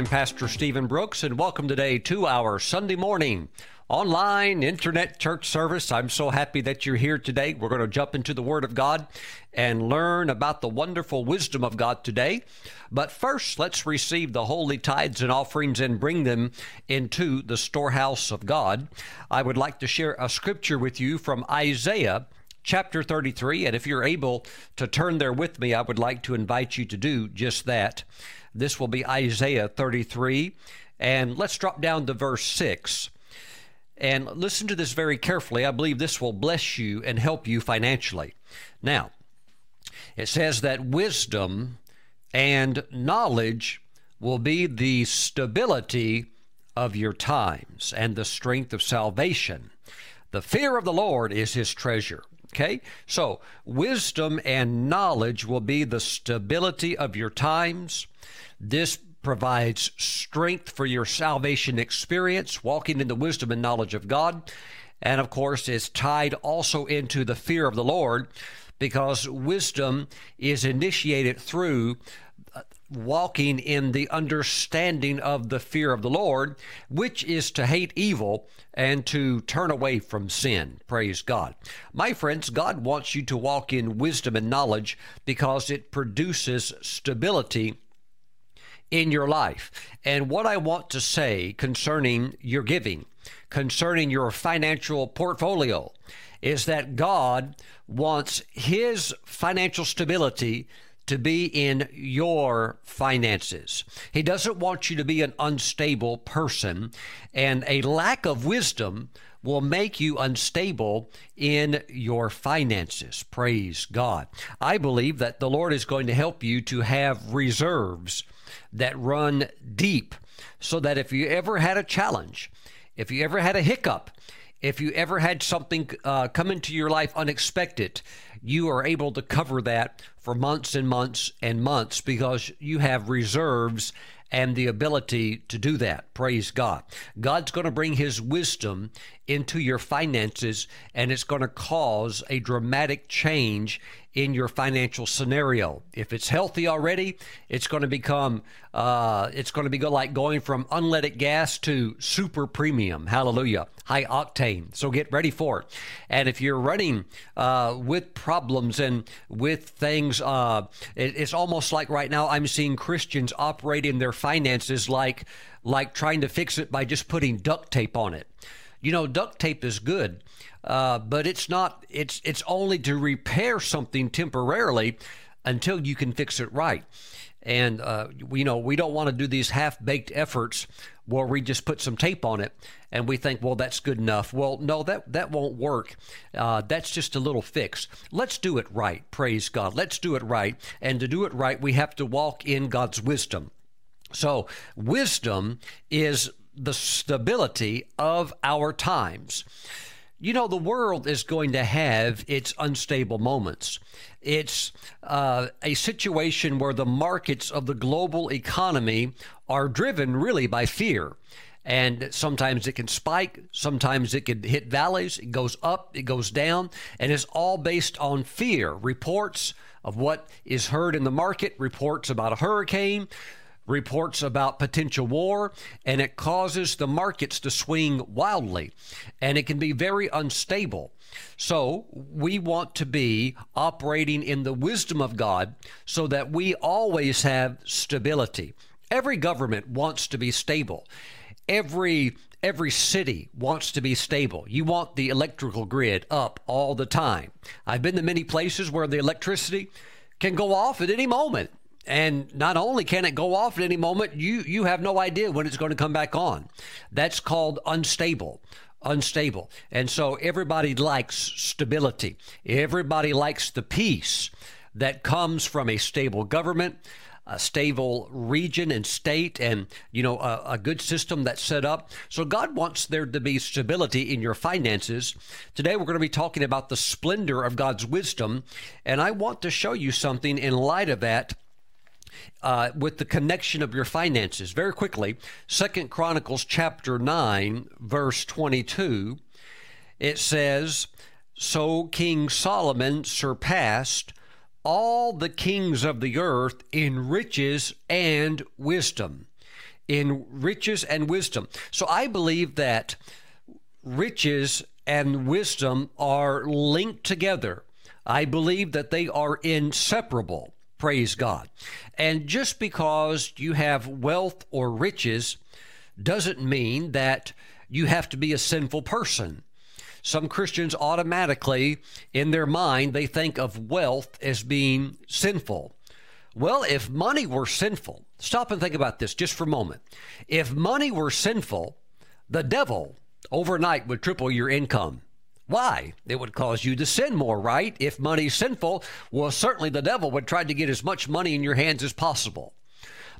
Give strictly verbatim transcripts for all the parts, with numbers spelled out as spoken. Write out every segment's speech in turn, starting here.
I'm Pastor Stephen Brooks, and welcome today to our Sunday morning online internet church service. I'm so happy that you're here today. We're going to jump into the Word of God and learn about the wonderful wisdom of God today. But first, let's receive the holy tithes and offerings and bring them into the storehouse of God. I would like to share a scripture with you from Isaiah chapter thirty-three, and if you're able to turn there with me, I would like to invite you to do just that. This will be Isaiah thirty-three, and let's drop down to verse six. And listen to this very carefully. I believe this will bless you and help you financially. Now, it says that wisdom and knowledge will be the stability of your times and the strength of salvation. The fear of the Lord is his treasure. Okay, so wisdom and knowledge will be the stability of your times. This provides strength for your salvation experience, walking in the wisdom and knowledge of God. And of course, it's tied also into the fear of the Lord, because wisdom is initiated through walking in the understanding of the fear of the Lord, which is to hate evil and to turn away from sin. Praise God. My friends, God wants you to walk in wisdom and knowledge because it produces stability in your life. And what I want to say concerning your giving, concerning your financial portfolio, is that God wants His financial stability to be in your finances. He doesn't want you to be an unstable person, and a lack of wisdom will make you unstable in your finances. Praise God. I believe that the Lord is going to help you to have reserves that run deep, so that if you ever had a challenge, if you ever had a hiccup, if you ever had something uh, come into your life unexpected, you are able to cover that for months and months and months because you have reserves and the ability to do that. Praise God. God's going to bring His wisdom into your finances, and it's going to cause a dramatic change in your financial scenario. If it's healthy already, it's going to become, uh, it's going to be like going from unleaded gas to super premium. Hallelujah. High octane. So get ready for it. And if you're running uh, with problems and with things, uh, it, it's almost like right now I'm seeing Christians operate in their finances like, like trying to fix it by just putting duct tape on it. You know, duct tape is good, uh, but it's not, it's, it's only to repair something temporarily until you can fix it right. And, uh, you know, we don't want to do these half-baked efforts where we just put some tape on it and we think, well, that's good enough. Well, no, that, that won't work. Uh, that's just a little fix. Let's do it right. Praise God. Let's do it right. And to do it right, we have to walk in God's wisdom. So wisdom is the stability of our times. You know, the world is going to have its unstable moments. It's uh, a situation where the markets of the global economy are driven really by fear. And sometimes it can spike, sometimes it can hit valleys, it goes up, it goes down, and it's all based on fear. Reports of what is heard in the market, reports about a hurricane, reports about potential war, and it causes the markets to swing wildly, and it can be very unstable. So we want to be operating in the wisdom of God so that we always have stability. Every government wants to be stable. Every Every city wants to be stable. You want the electrical grid up all the time. I've been to many places where the electricity can go off at any moment. And not only can it go off at any moment, you, you have no idea when it's going to come back on. That's called unstable, unstable. And so everybody likes stability. Everybody likes the peace that comes from a stable government, a stable region and state, and, you know, a, a good system that's set up. So God wants there to be stability in your finances. Today, we're going to be talking about the splendor of God's wisdom. And I want to show you something in light of that. Uh, with the connection of your finances. Very quickly, Second Chronicles chapter nine, verse twenty-two, it says, "So King Solomon surpassed all the kings of the earth in riches and wisdom, in riches and wisdom. So I believe that riches and wisdom are linked together. I believe that they are inseparable. Praise God. And just because you have wealth or riches doesn't mean that you have to be a sinful person. Some Christians automatically, in their mind, they think of wealth as being sinful. Well, if money were sinful, stop and think about this just for a moment. If money were sinful, the devil overnight would triple your income. Why? It would cause you to sin more, right? If money's sinful, well, certainly the devil would try to get as much money in your hands as possible.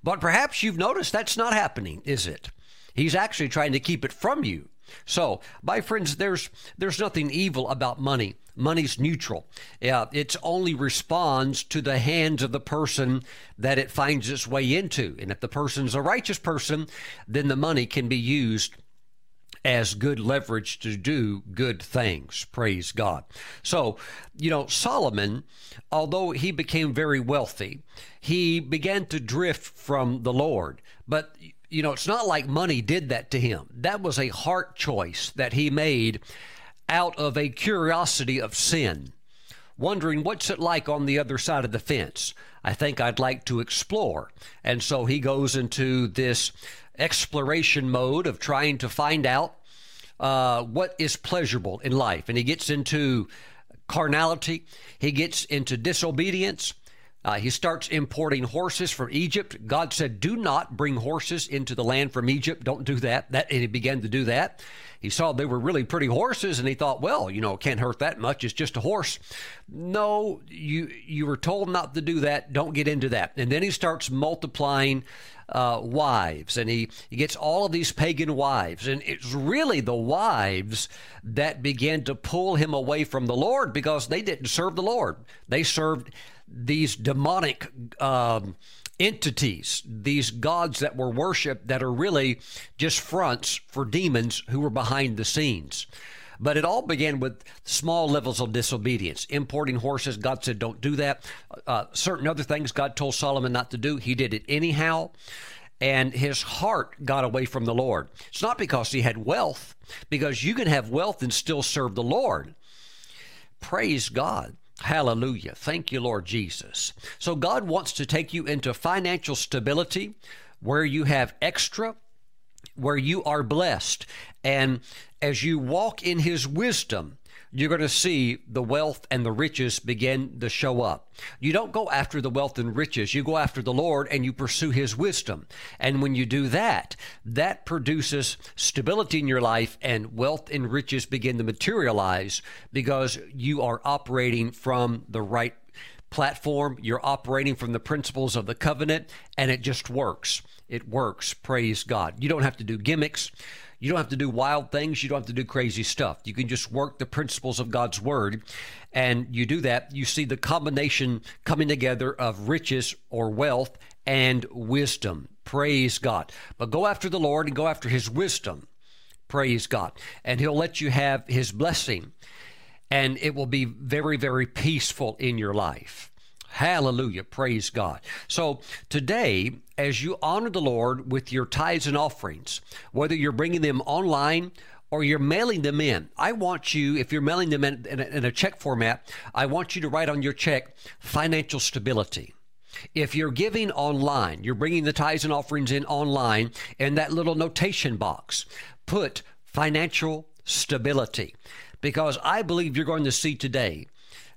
But perhaps you've noticed that's not happening, is it? He's actually trying to keep it from you. So, my friends, there's there's nothing evil about money. Money's neutral. Uh, it only responds to the hands of the person that it finds its way into. And if the person's a righteous person, then the money can be used as good leverage to do good things. Praise God. So, you know, Solomon, although he became very wealthy, he began to drift from the Lord. But you know, it's not like money did that to him. That was a heart choice that he made out of a curiosity of sin, wondering what's it like on the other side of the fence. I think I'd like to explore. And so he goes into this exploration mode of trying to find out uh, what is pleasurable in life. And he gets into carnality. He gets into disobedience. Uh, he starts importing horses from Egypt. God said, do not bring horses into the land from Egypt. Don't do that. That, and he began to do that. He saw they were really pretty horses, and he thought, well, you know, it can't hurt that much. It's just a horse. No, you, you were told not to do that. Don't get into that. And then he starts multiplying uh, wives, and he, he gets all of these pagan wives. And it's really the wives that began to pull him away from the Lord, because they didn't serve the Lord. They served these demonic um, entities, these gods that were worshiped that are really just fronts for demons who were behind the scenes. But it all began with small levels of disobedience. Importing horses, God said, don't do that. Uh, certain other things God told Solomon not to do, he did it anyhow. And his heart got away from the Lord. It's not because he had wealth, because you can have wealth and still serve the Lord. Praise God. Hallelujah. Thank you, Lord Jesus. So God wants to take you into financial stability where you have extra, where you are blessed. And as you walk in his wisdom, you're going to see the wealth and the riches begin to show up. You don't go after the wealth and riches. You go after the Lord and you pursue his wisdom. And when you do that, that produces stability in your life, and wealth and riches begin to materialize because you are operating from the right platform. You're operating from the principles of the covenant, and it just works. It works. Praise God. You don't have to do gimmicks. You don't have to do wild things. You don't have to do crazy stuff. You can just work the principles of God's word, and you do that. You see the combination coming together of riches or wealth and wisdom. Praise God. But go after the Lord and go after his wisdom. Praise God. And he'll let you have his blessing, and it will be very, very peaceful in your life. Hallelujah. Praise God. So today, as you honor the Lord with your tithes and offerings, whether you're bringing them online or you're mailing them in, I want you, if you're mailing them in, in, a, in a check format, I want you to write on your check, financial stability. If you're giving online, you're bringing the tithes and offerings in online, in that little notation box, put financial stability, because I believe you're going to see today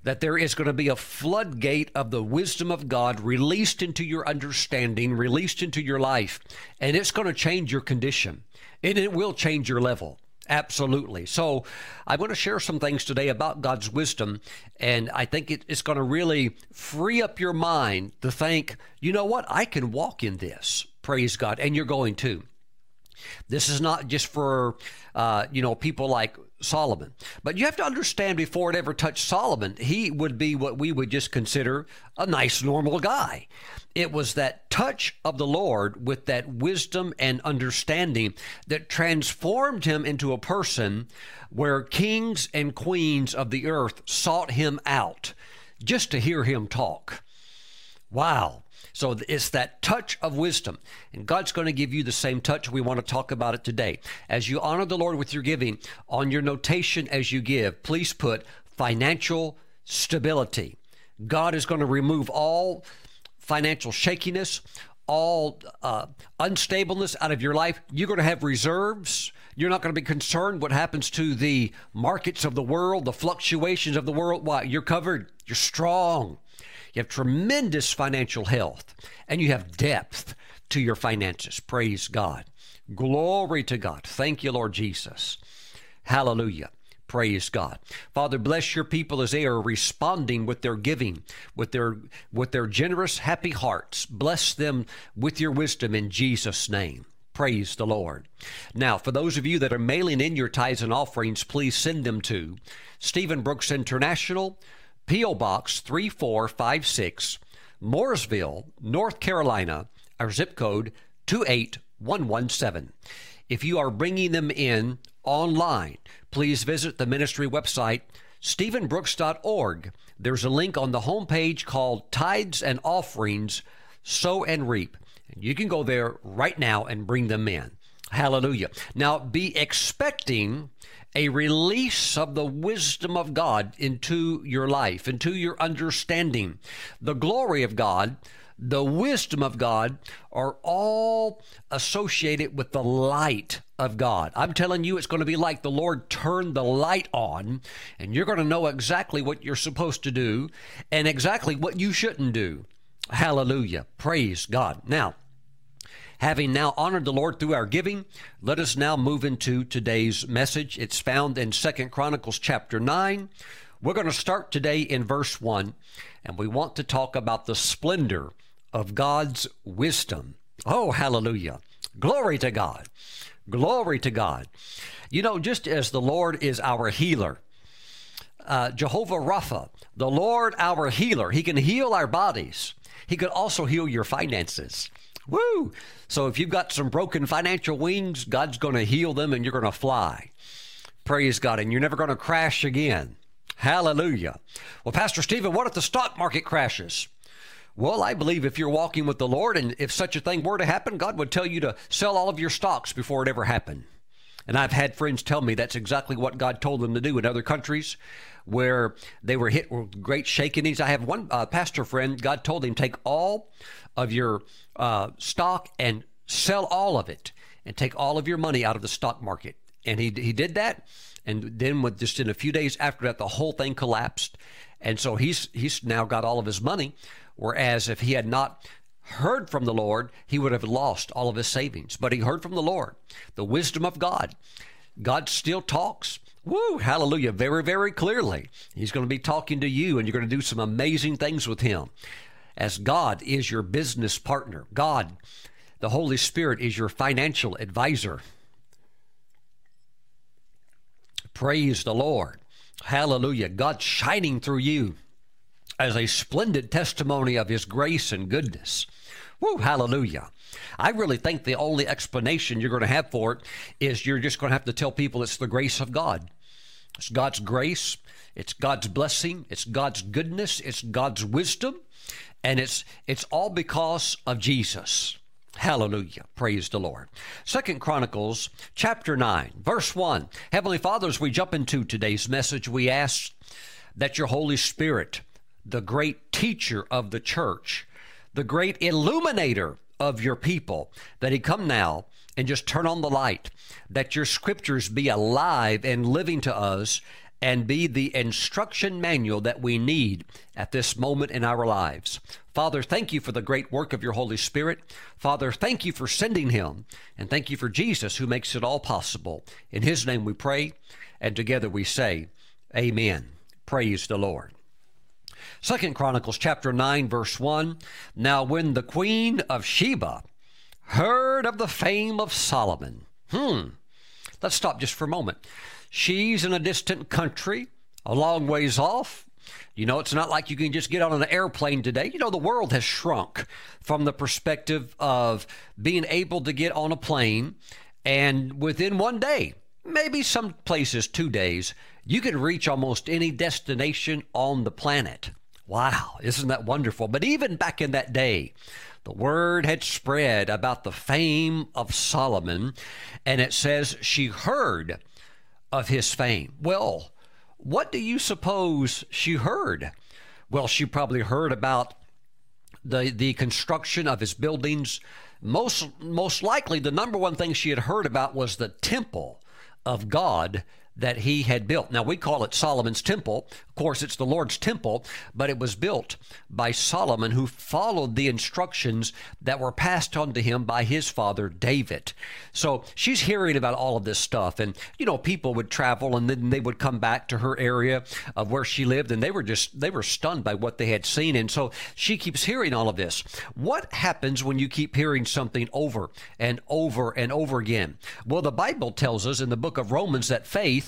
that there is going to be a floodgate of the wisdom of God released into your understanding, released into your life, and it's going to change your condition, and it will change your level. Absolutely. So I want to share some things today about God's wisdom, and I think it, it's going to really free up your mind to think, you know what, I can walk in this. Praise God. And you're going to. This is not just for, uh, you know, people like Solomon. But you have to understand, before it ever touched Solomon, he would be what we would just consider a nice, normal guy. It was that touch of the Lord with that wisdom and understanding that transformed him into a person where kings and queens of the earth sought him out just to hear him talk. Wow. So it's that touch of wisdom, and God's going to give you the same touch. We want to talk about it today. As you honor the Lord with your giving, on your notation as you give, please put financial stability. God is going to remove all financial shakiness, all uh, unstableness out of your life. You're going to have reserves. You're not going to be concerned what happens to the markets of the world, the fluctuations of the world. Why? You're covered. You're strong. You have tremendous financial health, and you have depth to your finances. Praise God. Glory to God. Thank you, Lord Jesus. Hallelujah. Praise God. Father, bless your people as they are responding with their giving, with their with their generous, happy hearts. Bless them with your wisdom in Jesus' name. Praise the Lord. Now, for those of you that are mailing in your tithes and offerings, please send them to Stephen Brooks International, P O Box three four five six, Mooresville, North Carolina, our zip code two eight one one seven. If you are bringing them in online, please visit the ministry website, stephen brooks dot org. There's a link on the homepage called Tithes and Offerings, Sow and Reap. You can go there right now and bring them in. Hallelujah. Now, be expecting a release of the wisdom of God into your life, into your understanding. The glory of God, the wisdom of God are all associated with the light of God. I'm telling you, it's going to be like the Lord turned the light on, and you're going to know exactly what you're supposed to do and exactly what you shouldn't do. Hallelujah. Praise God. Now, having now honored the Lord through our giving, let us now move into today's message. It's found in Second Chronicles chapter nine. We're going to start today in verse one, and we want to talk about the splendor of God's wisdom. Oh, hallelujah. Glory to God. Glory to God. You know, just as the Lord is our healer, uh, Jehovah Rapha, the Lord our healer, he can heal our bodies. He could also heal your finances. Woo! So if you've got some broken financial wings, God's going to heal them and you're going to fly. Praise God. And you're never going to crash again. Hallelujah. Well, Pastor Stephen, what if the stock market crashes? Well, I believe if you're walking with the Lord, and if such a thing were to happen, God would tell you to sell all of your stocks before it ever happened. And I've had friends tell me that's exactly what God told them to do in other countries where they were hit with great shakiness. I have one uh, pastor friend, God told him, take all of your uh, stock and sell all of it and take all of your money out of the stock market. And he he did that. And then with just in a few days after that, the whole thing collapsed. And so he's he's now got all of his money, whereas if he had not heard from the Lord, he would have lost all of his savings. But he heard from the Lord, the wisdom of God. God still talks. Woo, hallelujah, very, very clearly. He's going to be talking to you, and you're going to do some amazing things with him, as God is your business partner. God, the Holy Spirit, is your financial advisor. Praise the Lord. Hallelujah. God shining through you as a splendid testimony of his grace and goodness. Woo, hallelujah. I really think the only explanation you're going to have for it is you're just going to have to tell people it's the grace of God. It's God's grace. It's God's blessing. It's God's goodness. It's God's wisdom. And it's it's all because of Jesus. Hallelujah. Praise the Lord. Second Chronicles chapter nine, verse one. Heavenly Father, as we jump into today's message, we ask that your Holy Spirit, the great teacher of the church, the great illuminator of your people, that he come now and just turn on the light, that your scriptures be alive and living to us and be the instruction manual that we need at this moment in our lives. Father, thank you for the great work of your Holy Spirit. Father, thank you for sending him, and thank you for Jesus who makes it all possible. In his name we pray, and together we say, amen. Praise the Lord. Second Chronicles chapter nine, verse one. Now when the queen of Sheba heard of the fame of Solomon. Hmm. Let's stop just for a moment. She's in a distant country, a long ways off. You know, it's not like you can just get on an airplane today. You know, the world has shrunk from the perspective of being able to get on a plane, and within one day, maybe some places two days, you can reach almost any destination on the planet. Wow, isn't that wonderful? But even back in that day, the word had spread about the fame of Solomon, and it says she heard of his fame. Well, what do you suppose she heard? Well, she probably heard about the the construction of his buildings. Most most likely, the number one thing she had heard about was the temple of God that he had built. Now, we call it Solomon's temple. Of course, it's the Lord's temple, but it was built by Solomon, who followed the instructions that were passed on to him by his father, David. So she's hearing about all of this stuff. And, you know, people would travel and then they would come back to her area of where she lived. And they were just, they were stunned by what they had seen. And so she keeps hearing all of this. What happens when you keep hearing something over and over and over again? Well, the Bible tells us in the book of Romans that faith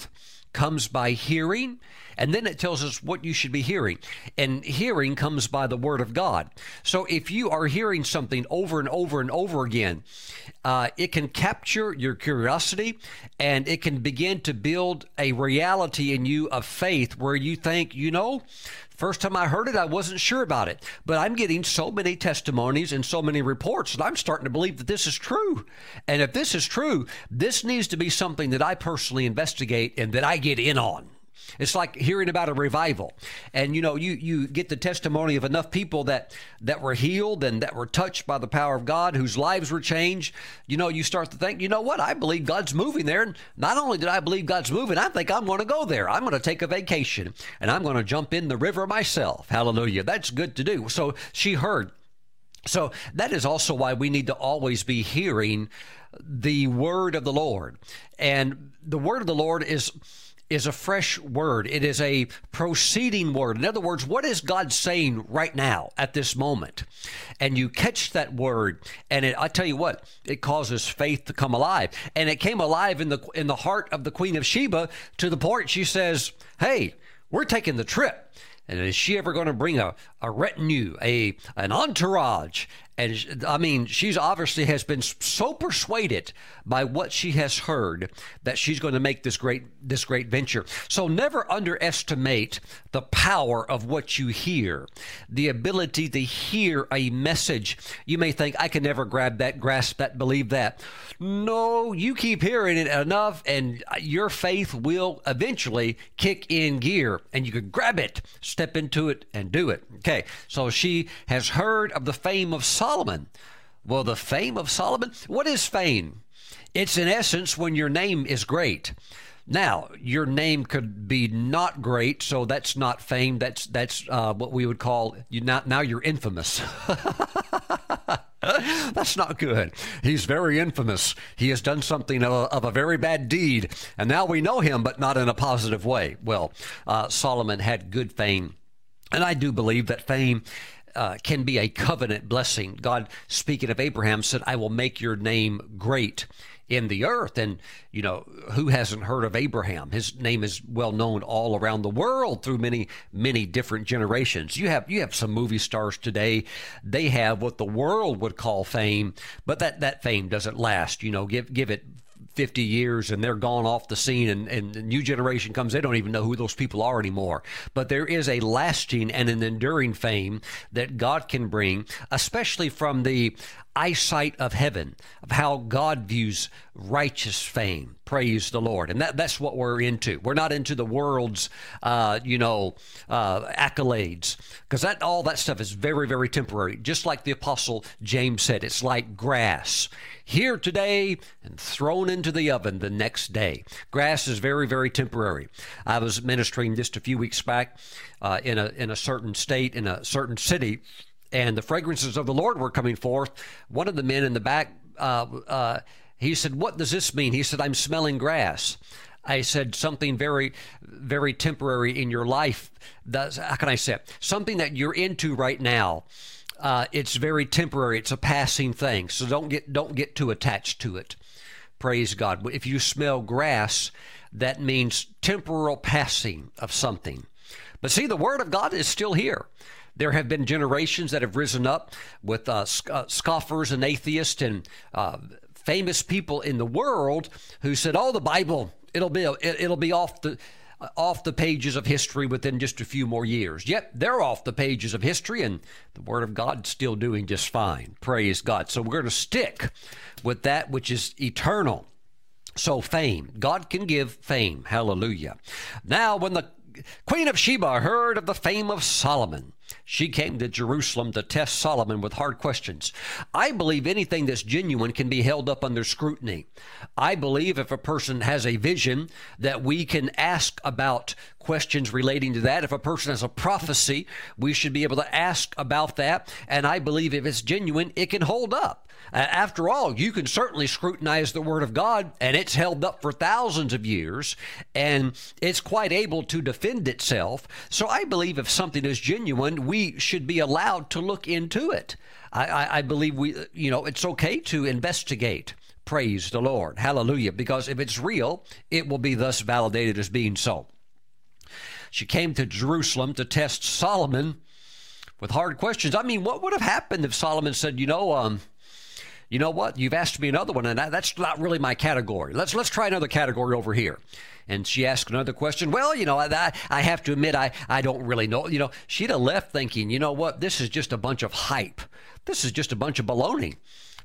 comes by hearing, and then it tells us what you should be hearing, and hearing comes by the Word of God. So if you are hearing something over and over and over again, uh, it can capture your curiosity, and it can begin to build a reality in you of faith where you think, you know, first time I heard it, I wasn't sure about it, but I'm getting so many testimonies and so many reports that I'm starting to believe that this is true. And if this is true, this needs to be something that I personally investigate and that I get in on. It's like hearing about a revival. And, you know, you, you get the testimony of enough people that, that were healed and that were touched by the power of God, whose lives were changed. You know, you start to think, you know what? I believe God's moving there. And not only did I believe God's moving, I think I'm going to go there. I'm going to take a vacation and I'm going to jump in the river myself. Hallelujah. That's good to do. So she heard. So that is also why we need to always be hearing the word of the Lord. And the word of the Lord is... is a fresh word. It is a proceeding word. In other words, what is God saying right now at this moment? And you catch that word, and it, I tell you what, it causes faith to come alive. And it came alive in the in the heart of the Queen of Sheba to the point she says, "Hey, we're taking the trip." And is she ever going to bring a, a retinue, a an entourage? And I mean, she's obviously has been so persuaded by what she has heard that she's going to make this great, this great venture. So never underestimate the power of what you hear, the ability to hear a message. You may think, I can never grab that, grasp that, believe that. No, you keep hearing it enough and your faith will eventually kick in gear and you can grab it, step into it and do it. Okay. So she has heard of the fame of Solomon. Solomon. Well, the fame of Solomon, what is fame? It's in essence when your name is great. Now, your name could be not great, so that's not fame. That's that's uh, what we would call, you not, now you're infamous. That's not good. He's very infamous. He has done something of a, of a very bad deed, and now we know him, but not in a positive way. Well, uh, Solomon had good fame, and I do believe that fame Uh, can be a covenant blessing. God, speaking of Abraham, said, I will make your name great in the earth. And, you know, who hasn't heard of Abraham? His name is well known all around the world through many, many different generations. You have, you have some movie stars today. They have what the world would call fame, but that, that fame doesn't last. You know, give, give it fifty years and they're gone off the scene, and, and the new generation comes. They don't even know who those people are anymore. But there is a lasting and an enduring fame that God can bring, especially from the eyesight of heaven, of how God views righteous fame. Praise the Lord. And that, that's what we're into. We're not into the world's, uh, you know, uh, accolades, because that all that stuff is very, very temporary. Just like the Apostle James said, it's like grass, here today and thrown into the oven the next day. Grass is very, very temporary. I was ministering just a few weeks back uh, in a in a certain state, in a certain city, and the fragrances of the Lord were coming forth. One of the men in the back, uh, uh, he said, what does this mean? He said, I'm smelling grass. I said, something very, very temporary in your life. That's, how can I say it? Something that you're into right now. Uh, it's very temporary. It's a passing thing. So don't get, don't get too attached to it. Praise God. If you smell grass, that means temporal passing of something. But see, the word of God is still here. There have been generations that have risen up with uh, sc uh, scoffers and atheists and uh, famous people in the world who said, oh, the Bible, it'll be, it'll be off the, off the pages of history within just a few more years. Yet they're off the pages of history, and the Word of God's still doing just fine. Praise God. So we're going to stick with that which is eternal. So fame. God can give fame. Hallelujah. Now, when the Queen of Sheba heard of the fame of Solomon, she came to Jerusalem to test Solomon with hard questions. I believe anything that's genuine can be held up under scrutiny. I believe if a person has a vision that we can ask about questions relating to that. If a person has a prophecy, we should be able to ask about that. And I believe if it's genuine, it can hold up. Uh, after all, you can certainly scrutinize the Word of God, and it's held up for thousands of years, and it's quite able to defend itself. So I believe if something is genuine, we should be allowed to look into it. I, I, I believe we, you know, it's okay to investigate. Praise the Lord. Hallelujah. Because if it's real, it will be thus validated as being so. She came to Jerusalem to test Solomon with hard questions. I mean, what would have happened if Solomon said, you know, um, you know what? You've asked me another one, and I, that's not really my category. Let's let's try another category over here. And she asked another question. Well, you know, I I have to admit, I, I don't really know. You know, she'd have left thinking, you know what? This is just a bunch of hype. This is just a bunch of baloney.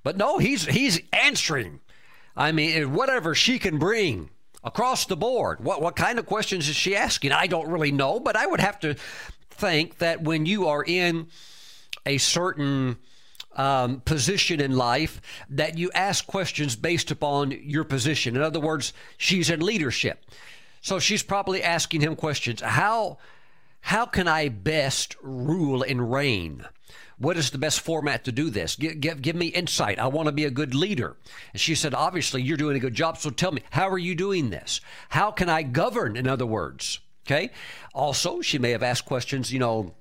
But no, he's he's answering. I mean, whatever she can bring across the board. What what kind of questions is she asking? I don't really know, but I would have to think that when you are in a certain Um, position in life, that you ask questions based upon your position. In other words, she's in leadership. So she's probably asking him questions. How, how can I best rule and reign? What is the best format to do this? Give, give, give me insight. I want to be a good leader. And she said, obviously, you're doing a good job, so tell me, how are you doing this? How can I govern, in other words? Okay. Also, she may have asked questions, you know,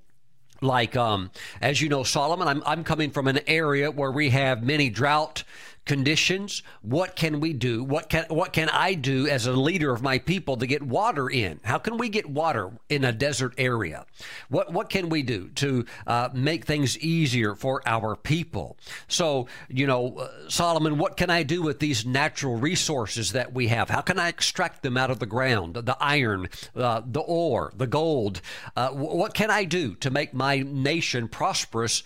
Like, um, as you know, Solomon, I'm, I'm coming from an area where we have many drought conditions. What can we do? What can, what can I do as a leader of my people to get water in? How can we get water in a desert area? What, what can we do to uh, make things easier for our people? So, you know, uh, Solomon, what can I do with these natural resources that we have? How can I extract them out of the ground, the iron, uh, the ore, the gold? Uh, what can I do to make my nation prosperous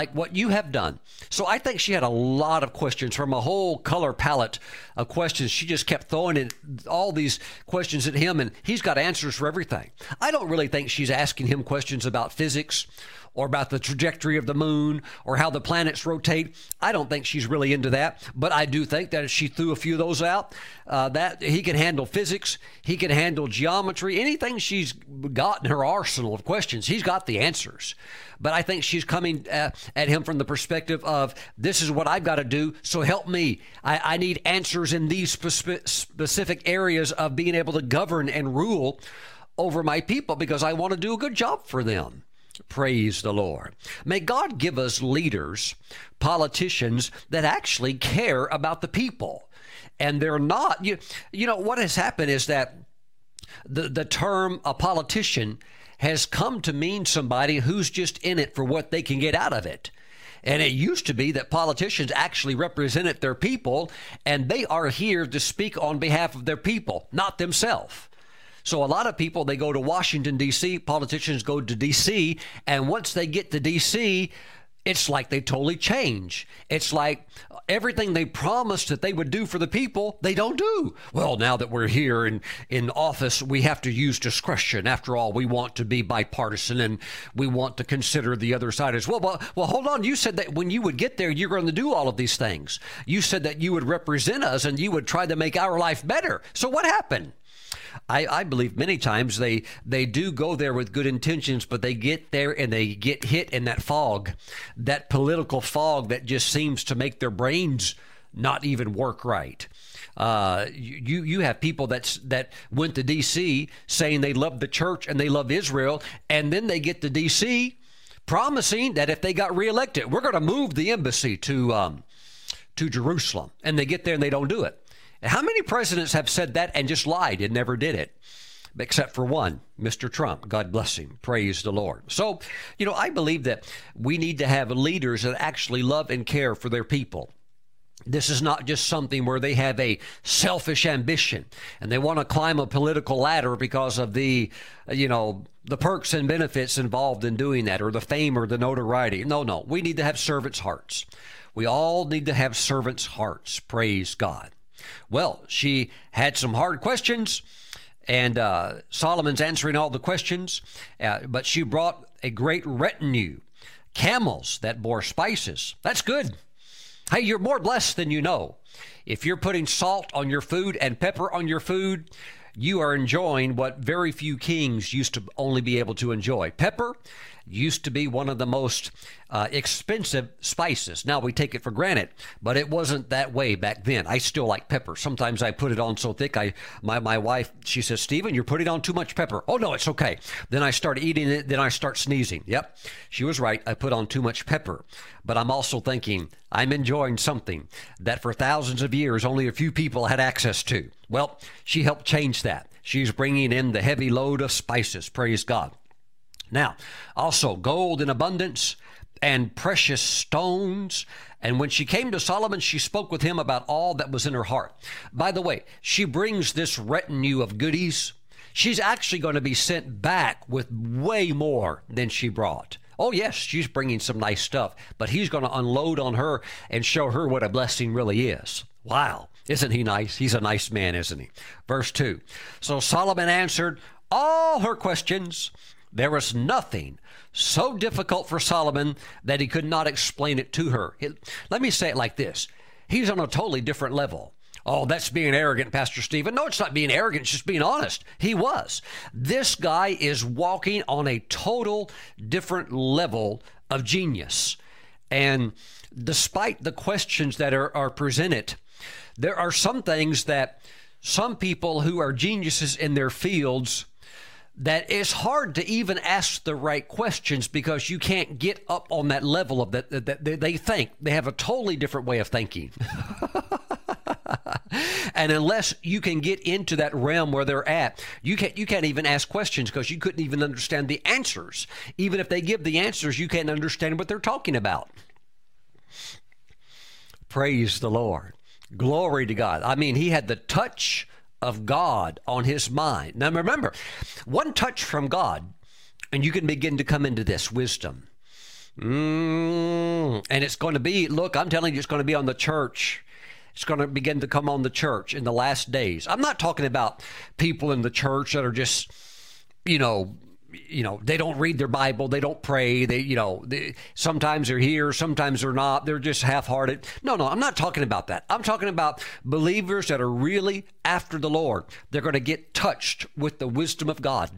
like what you have done? So I think she had a lot of questions from a whole color palette of questions. She just kept throwing in all these questions at him, and he's got answers for everything. I don't really think she's asking him questions about physics or about the trajectory of the moon or how the planets rotate. I don't think she's really into that, but I do think that if she threw a few of those out, uh, that he can handle physics, he can handle geometry, anything she's got in her arsenal of questions, he's got the answers. But I think she's coming uh, at him from the perspective of, this is what I've got to do, so help me. I, I need answers in these spe- specific areas of being able to govern and rule over my people because I want to do a good job for them. Praise the Lord. May God give us leaders, politicians that actually care about the people. And they're not, you, you know, what has happened is that the, the term a politician has come to mean somebody who's just in it for what they can get out of it. And it used to be that politicians actually represented their people, and they are here to speak on behalf of their people, not themselves. So a lot of people, they go to Washington, D C, politicians go to D C, and once they get to D C, it's like they totally change. It's like everything they promised that they would do for the people, they don't do. Well, now that we're here in, in office, we have to use discretion. After all, we want to be bipartisan, and we want to consider the other side as well. Well, well hold on. You said that when you would get there, you're going to do all of these things. You said that you would represent us, and you would try to make our life better. So what happened? I, I believe many times they, they do go there with good intentions, but they get there and they get hit in that fog, that political fog that just seems to make their brains not even work right. Uh, you you have people that's, that went to D C saying they love the church and they love Israel, and then they get to D C promising that if they got reelected, we're going to move the embassy to um, to Jerusalem, and they get there and they don't do it. How many presidents have said that and just lied and never did it? Except for one, Mister Trump. God bless him. Praise the Lord. So, you know, I believe that we need to have leaders that actually love and care for their people. This is not just something where they have a selfish ambition and they want to climb a political ladder because of the, you know, the perks and benefits involved in doing that, or the fame or the notoriety. No, no, we need to have servants' hearts. We all need to have servants' hearts. Praise God. Well, she had some hard questions, and uh, Solomon's answering all the questions, uh, but she brought a great retinue, camels that bore spices. That's good. Hey, you're more blessed than you know. If you're putting salt on your food and pepper on your food, you are enjoying what very few kings used to only be able to enjoy. Pepper used to be one of the most uh, expensive spices. Now we take it for granted, but it wasn't that way back then. I still like pepper. Sometimes I put it on so thick, I my, my wife, she says, "Stephen, you're putting on too much pepper." "Oh, no, it's okay." Then I start eating it, then I start sneezing. Yep, she was right. I put on too much pepper. But I'm also thinking, I'm enjoying something that for thousands of years only a few people had access to. Well, she helped change that. She's bringing in the heavy load of spices. Praise God. Now, also gold in abundance and precious stones. And when she came to Solomon, she spoke with him about all that was in her heart. By the way, she brings this retinue of goodies. She's actually going to be sent back with way more than she brought. Oh, yes, she's bringing some nice stuff, but he's going to unload on her and show her what a blessing really is. Wow. Isn't he nice? He's a nice man, isn't he? Verse two. So Solomon answered all her questions. There was nothing so difficult for Solomon that he could not explain it to her. It, let me say it like this. He's on a totally different level. Oh, that's being arrogant, Pastor Stephen. No, it's not being arrogant. It's just being honest. He was. This guy is walking on a total different level of genius. And despite the questions that are, are presented, there are some things that some people who are geniuses in their fields, that it's hard to even ask the right questions because you can't get up on that level of that, that, that they think. They have a totally different way of thinking. And unless you can get into that realm where they're at, you can't, you can't even ask questions because you couldn't even understand the answers. Even if they give the answers, you can't understand what they're talking about. Praise the Lord. Glory to God. I mean, he had the touch of God on his mind. Now remember, one touch from God and you can begin to come into this wisdom. Mm, and it's going to be, look, I'm telling you, it's going to be on the church. It's going to begin to come on the church in the last days. I'm not talking about people in the church that are just, you know, you know, they don't read their Bible. They don't pray. They, you know, they, sometimes they're here, sometimes they're not. They're just half-hearted. No, no, I'm not talking about that. I'm talking about believers that are really after the Lord. They're going to get touched with the wisdom of God.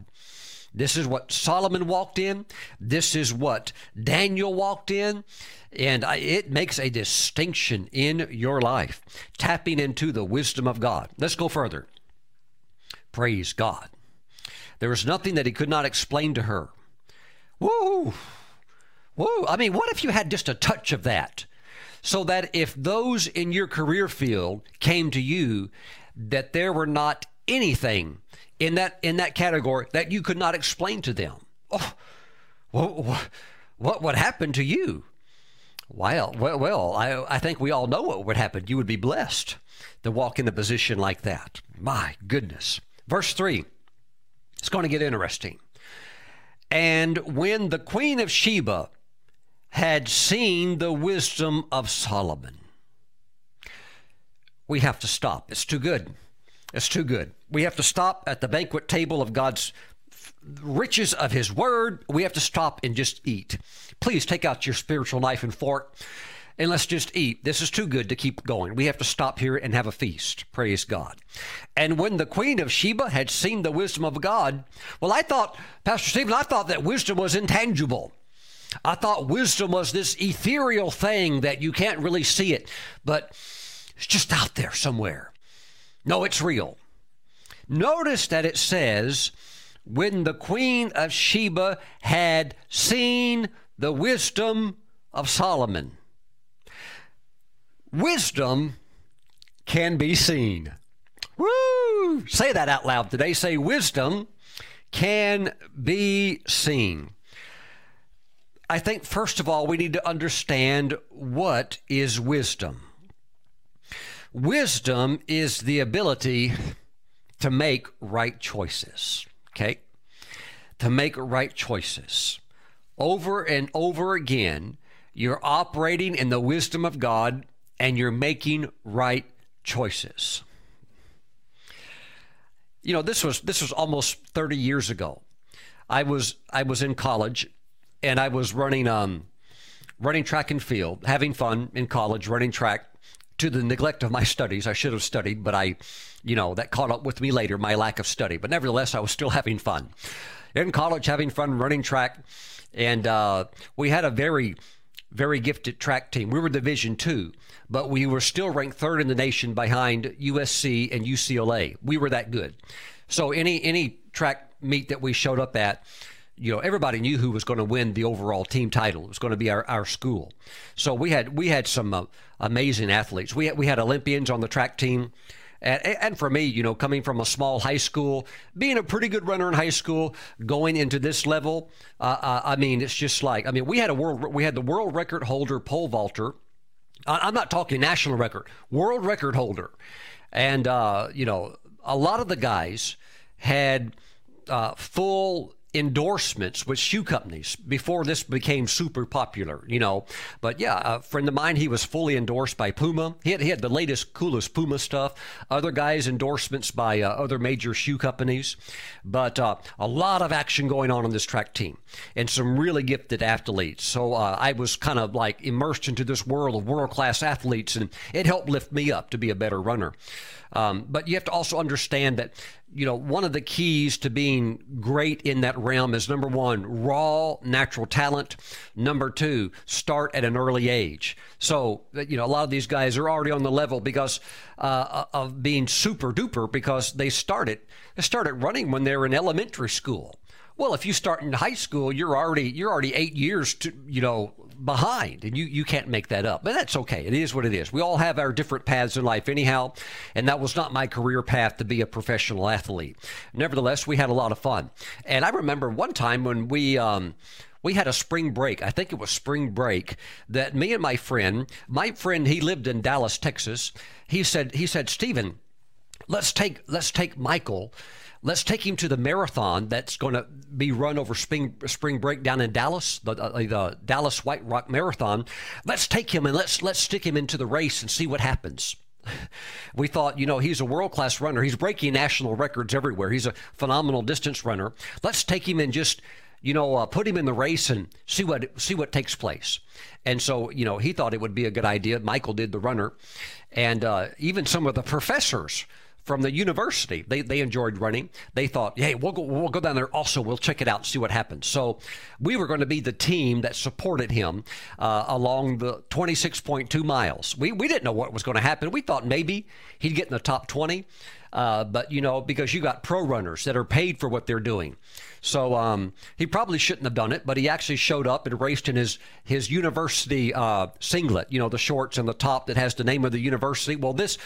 This is what Solomon walked in. This is what Daniel walked in. And I, it makes a distinction in your life, tapping into the wisdom of God. Let's go further. Praise God. There was nothing that he could not explain to her. Woo! Woo! I mean, what if you had just a touch of that? So that if those in your career field came to you, that there were not anything in that in that category that you could not explain to them. Oh, what what would happen to you? Well, well, well I, I think we all know what would happen. You would be blessed to walk in a position like that. My goodness. Verse three. It's going to get interesting. And when the queen of Sheba had seen the wisdom of Solomon, we have to stop. It's too good. It's too good. We have to stop at the banquet table of God's riches of his word. We have to stop and just eat. Please take out your spiritual knife and fork and let's just eat. This is too good to keep going. We have to stop here and have a feast. Praise God. And when the queen of Sheba had seen the wisdom of God, well, I thought, Pastor Stephen, I thought that wisdom was intangible. I thought wisdom was this ethereal thing that you can't really see it, but it's just out there somewhere. No, it's real. Notice that it says, when the queen of Sheba had seen the wisdom of Solomon. Wisdom can be seen. Woo! Say that out loud today. Say, wisdom can be seen. I think, first of all, we need to understand what is wisdom. Wisdom is the ability to make right choices, okay? To make right choices. Over and over again, you're operating in the wisdom of God and you're making right choices. You know, this was this was almost thirty years ago. I was I was in college, and I was running um running track and field, having fun in college, running track to the neglect of my studies. I should have studied, but I, you know, that caught up with me later, my lack of study. But nevertheless, I was still having fun in college, having fun running track, and uh, we had a very very gifted track team. We were Division two, but we were still ranked third in the nation behind U S C and U C L A. We were that good. So any any track meet that we showed up at, you know, everybody knew who was going to win the overall team title. It was going to be our, our school. So we had we had some uh, amazing athletes. We had, we had Olympians on the track team. And, and for me, you know, coming from a small high school, being a pretty good runner in high school, going into this level, uh, uh, I mean, it's just like, I mean, we had a world, we had the world record holder pole vaulter. I'm not talking national record, world record holder. And, uh, you know, a lot of the guys had uh, full endorsements with shoe companies before this became super popular, you know. But yeah, a friend of mine, he was fully endorsed by Puma. He had, he had the latest, coolest Puma stuff. Other guys, endorsements by uh, other major shoe companies. But uh, a lot of action going on on this track team and some really gifted athletes. So uh, I was kind of like immersed into this world of world-class athletes, and it helped lift me up to be a better runner. Um, but you have to also understand that, you know, one of the keys to being great in that realm is, number one, raw natural talent. Number two, start at an early age. So, you know, a lot of these guys are already on the level because uh, of being super duper, because they started they started running when they were in elementary school. Well, if you start in high school, you're already you're already eight years to, you know, behind, and you, you can't make that up. But that's okay. It is what it is. We all have our different paths in life anyhow, and that was not my career path to be a professional athlete. Nevertheless, we had a lot of fun. And I remember one time when we um, we had a spring break. I think it was spring break that me and my friend, my friend, he lived in Dallas, Texas. He said, he said, Stephen, let's take let's take Michael. Let's take him to the marathon that's going to be run over spring spring break down in Dallas, the, uh, the Dallas White Rock Marathon. Let's take him and let's let's stick him into the race and see what happens. We thought, you know, he's a world-class runner. He's breaking national records everywhere. He's a phenomenal distance runner. Let's take him and just, you know, uh, put him in the race and see what see what takes place. And so, you know, he thought it would be a good idea. Michael did, the runner, and uh, even some of the professors from the university, they they enjoyed running. They thought, hey, we'll go, we'll go down there also. We'll check it out and see what happens. So we were going to be the team that supported him uh, along the twenty-six point two miles. We, we didn't know what was going to happen. We thought maybe he'd get in the top twenty. Uh, but, you know, because you got pro runners that are paid for what they're doing. So um, he probably shouldn't have done it, but he actually showed up and raced in his, his university uh, singlet, you know, the shorts and the top that has the name of the university. Well, this...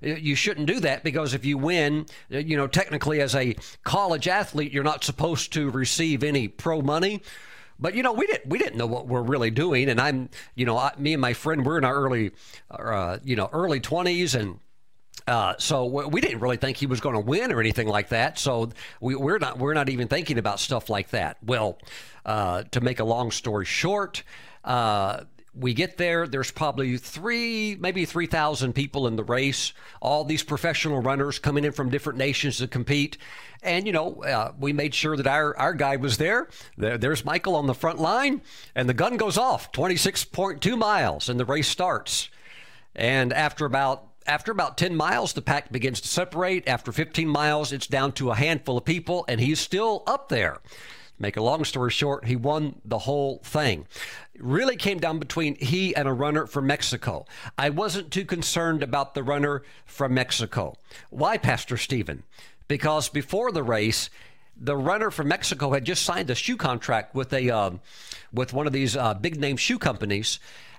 you shouldn't do that, because if you win, you know, technically as a college athlete, you're not supposed to receive any pro money. But, you know, we didn't we didn't know what we're really doing. And I'm, you know, I, me and my friend, we're in our early, uh, you know, early twenties. And uh, so we didn't really think he was going to win or anything like that. So we, we're not we're not even thinking about stuff like that. Well, uh, to make a long story short, uh we get there. There's probably three, maybe three thousand people in the race, all these professional runners coming in from different nations to compete. And, you know, uh, we made sure that our, our guy was there. there. There's Michael on the front line, and the gun goes off, twenty-six point two miles, and the race starts. And after about After about ten miles, the pack begins to separate. After fifteen miles, it's down to a handful of people, and he's still up there. Make a long story short, he won the whole thing. Really came down between he and a runner from Mexico. I wasn't too concerned about the runner from Mexico. Why, Pastor Stephen? Because before the race, the runner from Mexico had just signed a shoe contract with a uh, with one of these uh, big-name shoe companies,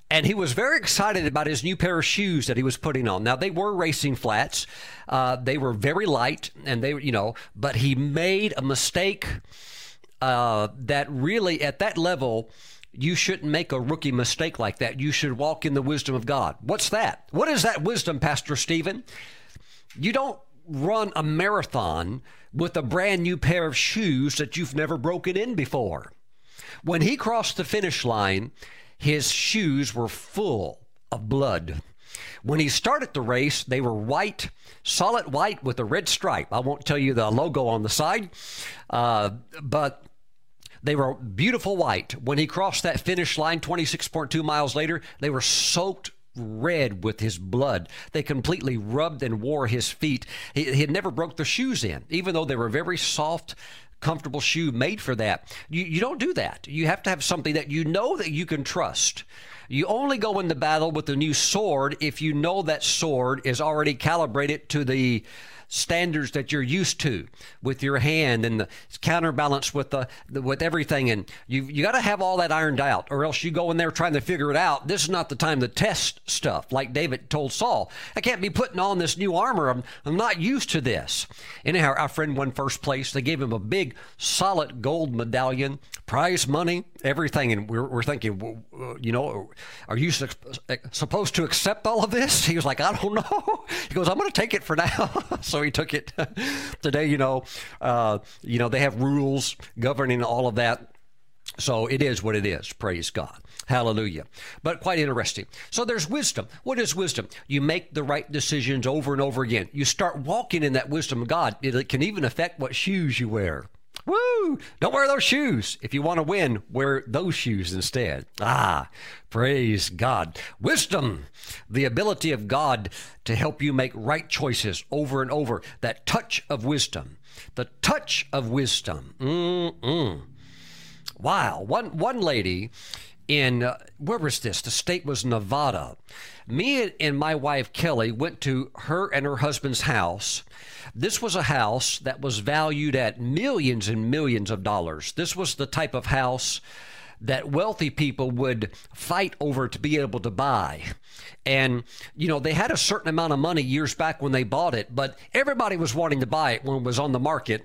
and he was very excited about his new pair of shoes that he was putting on. Now, they were racing flats. Uh, they were very light, and they, you know, but he made a mistake. Uh, that really, at that level, You shouldn't make a rookie mistake like that. You should walk in the wisdom of God. What's that? What is that wisdom, Pastor Stephen? You don't run a marathon with a brand new pair of shoes that you've never broken in before. When he crossed the finish line, his shoes were full of blood. When he started the race, they were white, solid white with a red stripe. I won't tell you the logo on the side, uh, but they were beautiful white. When he crossed that finish line twenty-six point two miles later, they were soaked red with his blood. They completely rubbed and wore his feet. He, he had never broke the shoes in, even though they were very soft, comfortable shoe made for that. You, you don't do that. You have to have something that you know that you can trust. You only go into battle with a new sword if you know that sword is already calibrated to the standards that you're used to with your hand and the counterbalance with the, the with everything. And you you got to have all that ironed out, or else you go in there trying to figure it out. This is not the time to test stuff. Like David told Saul, I can't be putting on this new armor. I'm, I'm not used to this. Anyhow, our friend won first place. They gave him a big solid gold medallion, prize money, everything. And we're, we're thinking, you know, are you su- supposed to accept all of this? He was like, I don't know. He goes, I'm going to take it for now. So he took it. Today, you know, uh, you know, they have rules governing all of that. So it is what it is. Praise God. Hallelujah. But quite interesting. So there's wisdom. What is wisdom? You make the right decisions over and over again. You start walking in that wisdom of God. It can even affect what shoes you wear. Woo! Don't wear those shoes. If you want to win, wear those shoes instead. Ah, praise God. Wisdom, the ability of God to help you make right choices over and over. That touch of wisdom, the touch of wisdom. Mm-mm. Wow. One, one lady in, uh, where was this? The state was Nevada. Me and my wife, Kelly, went to her and her husband's house. This was a house that was valued at millions and millions of dollars. This was the type of house that wealthy people would fight over to be able to buy. And, you know, they had a certain amount of money years back when they bought it, but everybody was wanting to buy it when it was on the market.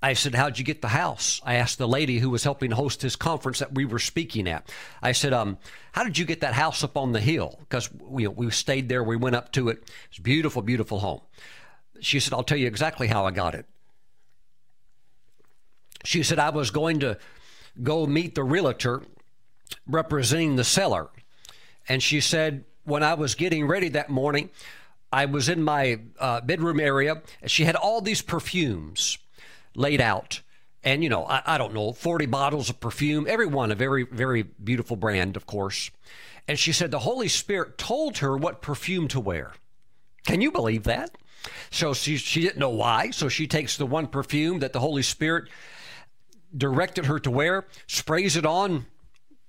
I said, how'd you get the house? I asked the lady who was helping host this conference that we were speaking at. I said, um, how did you get that house up on the hill? Because we, we stayed there. We went up to it. It's a beautiful, beautiful home. She said, I'll tell you exactly how I got it. She said, I was going to go meet the realtor representing the seller. And she said, when I was getting ready that morning, I was in my uh, bedroom area. And she had all these perfumes laid out. And, you know, I, I don't know, forty bottles of perfume, every one a very, very beautiful brand, of course. And she said the Holy Spirit told her what perfume to wear. Can you believe that? So she, she didn't know why. So she takes the one perfume that the Holy Spirit directed her to wear, sprays it on,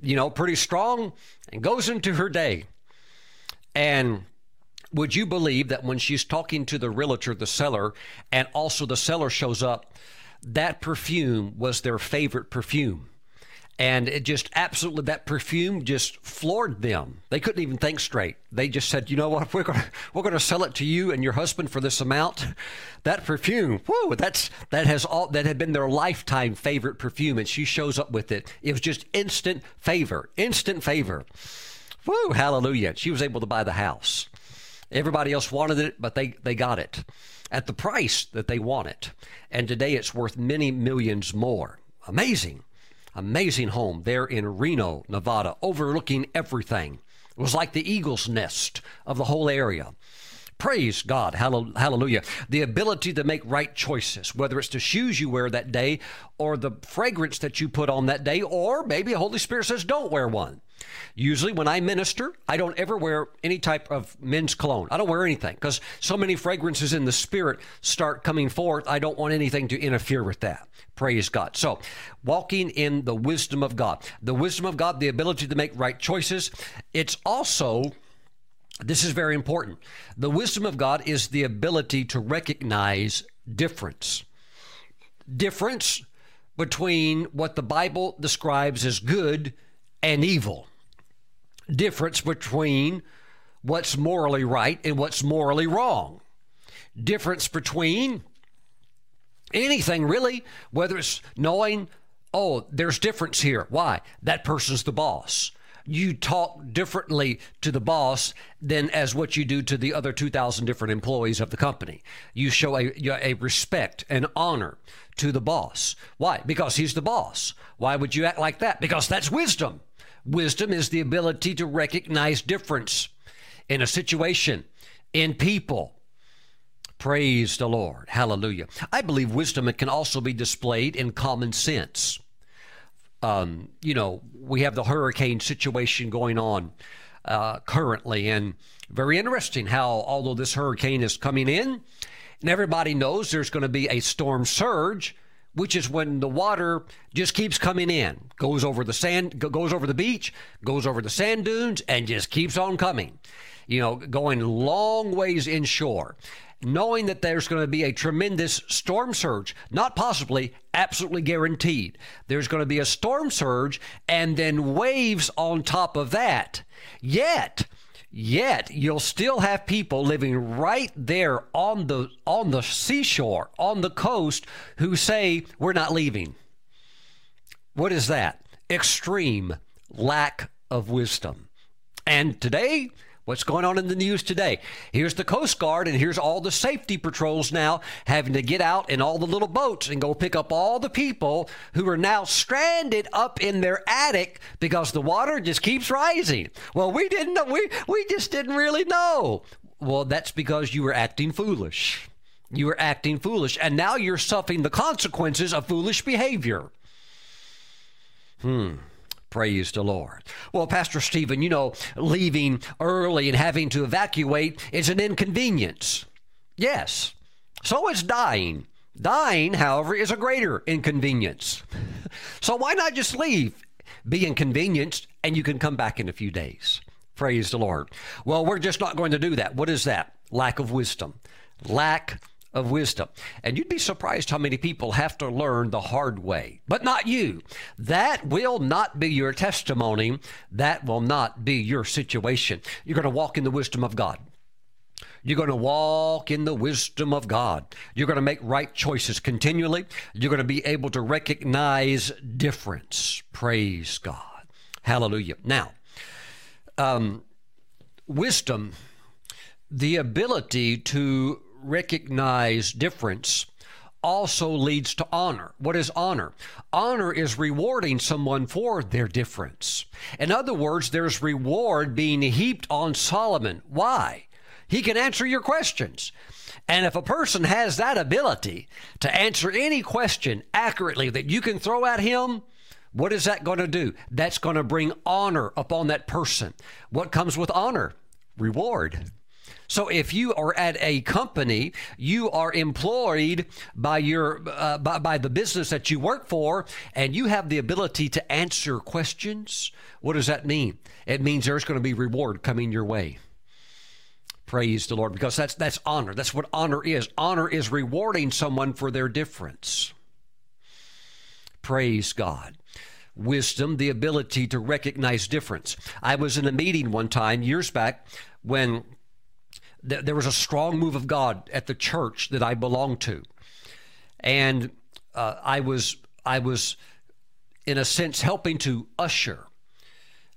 you know, pretty strong, and goes into her day. And would you believe that when she's talking to the realtor, the seller, and also the seller shows up, that perfume was their favorite perfume. And it just absolutely, that perfume just floored them. They couldn't even think straight. They just said, you know what, we're going we're going to sell it to you and your husband for this amount. That perfume, whoo, that's, that has all, that had been their lifetime favorite perfume. And she shows up with it. It was just instant favor, instant favor. Whoo, hallelujah. She was able to buy the house. Everybody else wanted it, but they, they got it at the price that they wanted. And today it's worth many millions more. Amazing. Amazing home there in Reno, Nevada, overlooking everything. It was like the eagle's nest of the whole area. Praise God. Hallelujah. The ability to make right choices, whether it's the shoes you wear that day or the fragrance that you put on that day, or maybe the Holy Spirit says, don't wear one. Usually when I minister, I don't ever wear any type of men's cologne. I don't wear anything because so many fragrances in the spirit start coming forth. I don't want anything to interfere with that. Praise God. So walking in the wisdom of God, the wisdom of God, the ability to make right choices. It's also, this is very important. The wisdom of God is the ability to recognize difference, difference between what the Bible describes as good and evil, difference between what's morally right and what's morally wrong, difference between anything really, whether it's knowing oh, there's difference here. Why? That person's the boss. You talk differently to the boss than as what you do to the other two thousand different employees of the company. You show a, a respect and honor to the boss. Why? Because he's the boss. Why would you act like that? Because that's wisdom. Wisdom is the ability to recognize difference in a situation, in people. Praise the Lord. Hallelujah. I believe wisdom can also be displayed in common sense. Um, you know, we have the hurricane situation going on uh, currently, and very interesting how, although this hurricane is coming in, and everybody knows there's going to be a storm surge, which is when the water just keeps coming in, goes over the sand, goes over the beach, goes over the sand dunes, and just keeps on coming, you know, going long ways inshore, knowing that there's going to be a tremendous storm surge, not possibly, absolutely guaranteed. There's going to be a storm surge and then waves on top of that. Yet, yet you'll still have people living right there on the, on the seashore, on the coast, who say, we're not leaving. What is that? Extreme lack of wisdom. And today, what's going on in the news today? Here's the Coast Guard, and here's all the safety patrols now having to get out in all the little boats and go pick up all the people who are now stranded up in their attic because the water just keeps rising. Well, we didn't know. We, we just didn't really know. Well, that's because you were acting foolish. You were acting foolish, and now you're suffering the consequences of foolish behavior. Hmm. Praise the Lord. Well, Pastor Stephen, you know, leaving early and having to evacuate is an inconvenience. Yes. So is dying. Dying, however, is a greater inconvenience. So why not just leave, be inconvenienced, and you can come back in a few days? Praise the Lord. Well, we're just not going to do that. What is that? Lack of wisdom. Lack of wisdom. And you'd be surprised how many people have to learn the hard way, but not you. That will not be your testimony. That will not be your situation. You're going to walk in the wisdom of God. You're going to walk in the wisdom of God. You're going to make right choices continually. You're going to be able to recognize difference. Praise God. Hallelujah. Now, um, wisdom, the ability to recognize difference, also leads to honor. What is honor? Honor is rewarding someone for their difference. In other words, there's reward being heaped on Solomon. Why? He can answer your questions. And if a person has that ability to answer any question accurately that you can throw at him, what is that going to do? That's going to bring honor upon that person. What comes with honor? Reward. So if you are at a company, you are employed by your uh, by, by the business that you work for, and you have the ability to answer questions, what does that mean? It means there's going to be reward coming your way. Praise the Lord, because that's that's honor. That's what honor is. Honor is rewarding someone for their difference. Praise God. Wisdom, the ability to recognize difference. I was in a meeting one time years back when there was a strong move of God at the church that I belonged to. And uh, I was, I was, in a sense, helping to usher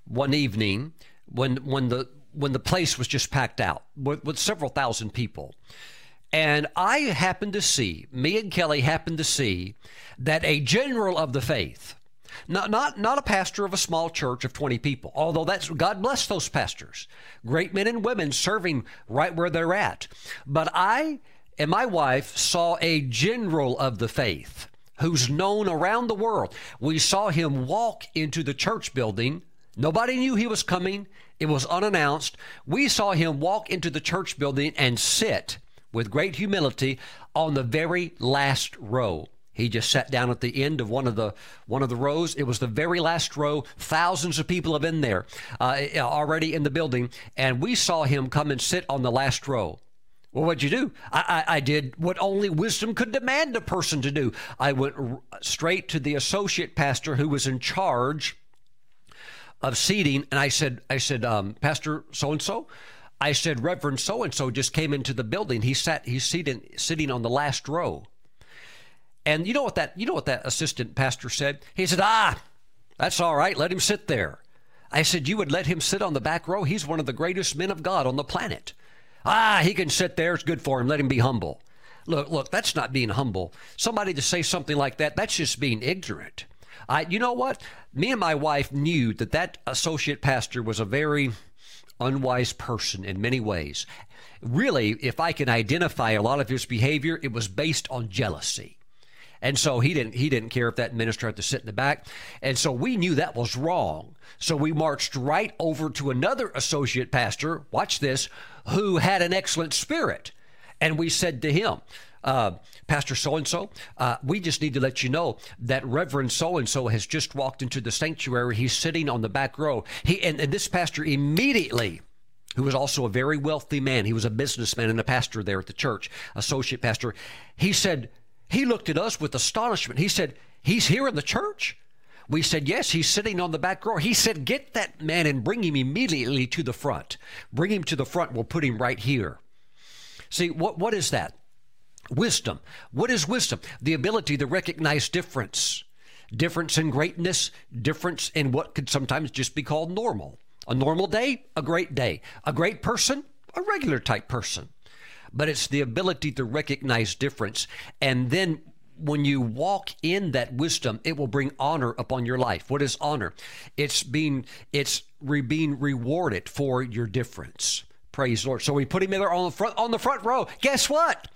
one evening when, when, the, when the place was just packed out with, with several thousand people. And I happened to see, me and Kelly happened to see, that a general of the faith, Not, not, not a pastor of a small church of twenty people, although that's, God bless those pastors, great men and women serving right where they're at. But I and my wife saw a general of the faith who's known around the world. We saw him walk into the church building. Nobody knew he was coming. It was unannounced. We saw him walk into the church building and sit with great humility on the very last row. He just sat down at the end of one of the one of the rows. It was the very last row. Thousands of people have been there uh, already in the building, and we saw him come and sit on the last row. Well, what'd you do? I, I, I did what only wisdom could demand a person to do. I went r- straight to the associate pastor who was in charge of seating, and I said, I said, um, Pastor so and so, I said, Reverend so and so just came into the building. He sat. He's seated, sitting on the last row. And you know what that you know what that assistant pastor said? He said, ah, that's all right. Let him sit there. I said, you would let him sit on the back row? He's one of the greatest men of God on the planet. Ah, he can sit there. It's good for him. Let him be humble. Look, look, that's not being humble. Somebody to say something like that, that's just being ignorant. I, you know what? Me and my wife knew that that associate pastor was a very unwise person in many ways. Really, if I can identify a lot of his behavior, it was based on jealousy. And so he didn't he didn't care if that minister had to sit in the back. And so we knew that was wrong. So we marched right over to another associate pastor, watch this, who had an excellent spirit. And we said to him, uh, Pastor so-and-so, uh, we just need to let you know that Reverend so-and-so has just walked into the sanctuary. He's sitting on the back row. He and, and this pastor immediately, who was also a very wealthy man, he was a businessman and a pastor there at the church, associate pastor, he said, he looked at us with astonishment. He said, he's here in the church? We said, yes, he's sitting on the back row. He said, get that man and bring him immediately to the front. Bring him to the front. We'll put him right here. See, what what is that? Wisdom. What is wisdom? The ability to recognize difference. Difference in greatness, difference in what could sometimes just be called normal. A normal day, a great day. A great person, a regular type person. But it's the ability to recognize difference. And then when you walk in that wisdom, it will bring honor upon your life. What is honor? It's being, it's re, being rewarded for your difference. Praise the Lord. So we put him in there on the front, on the front row. Guess what?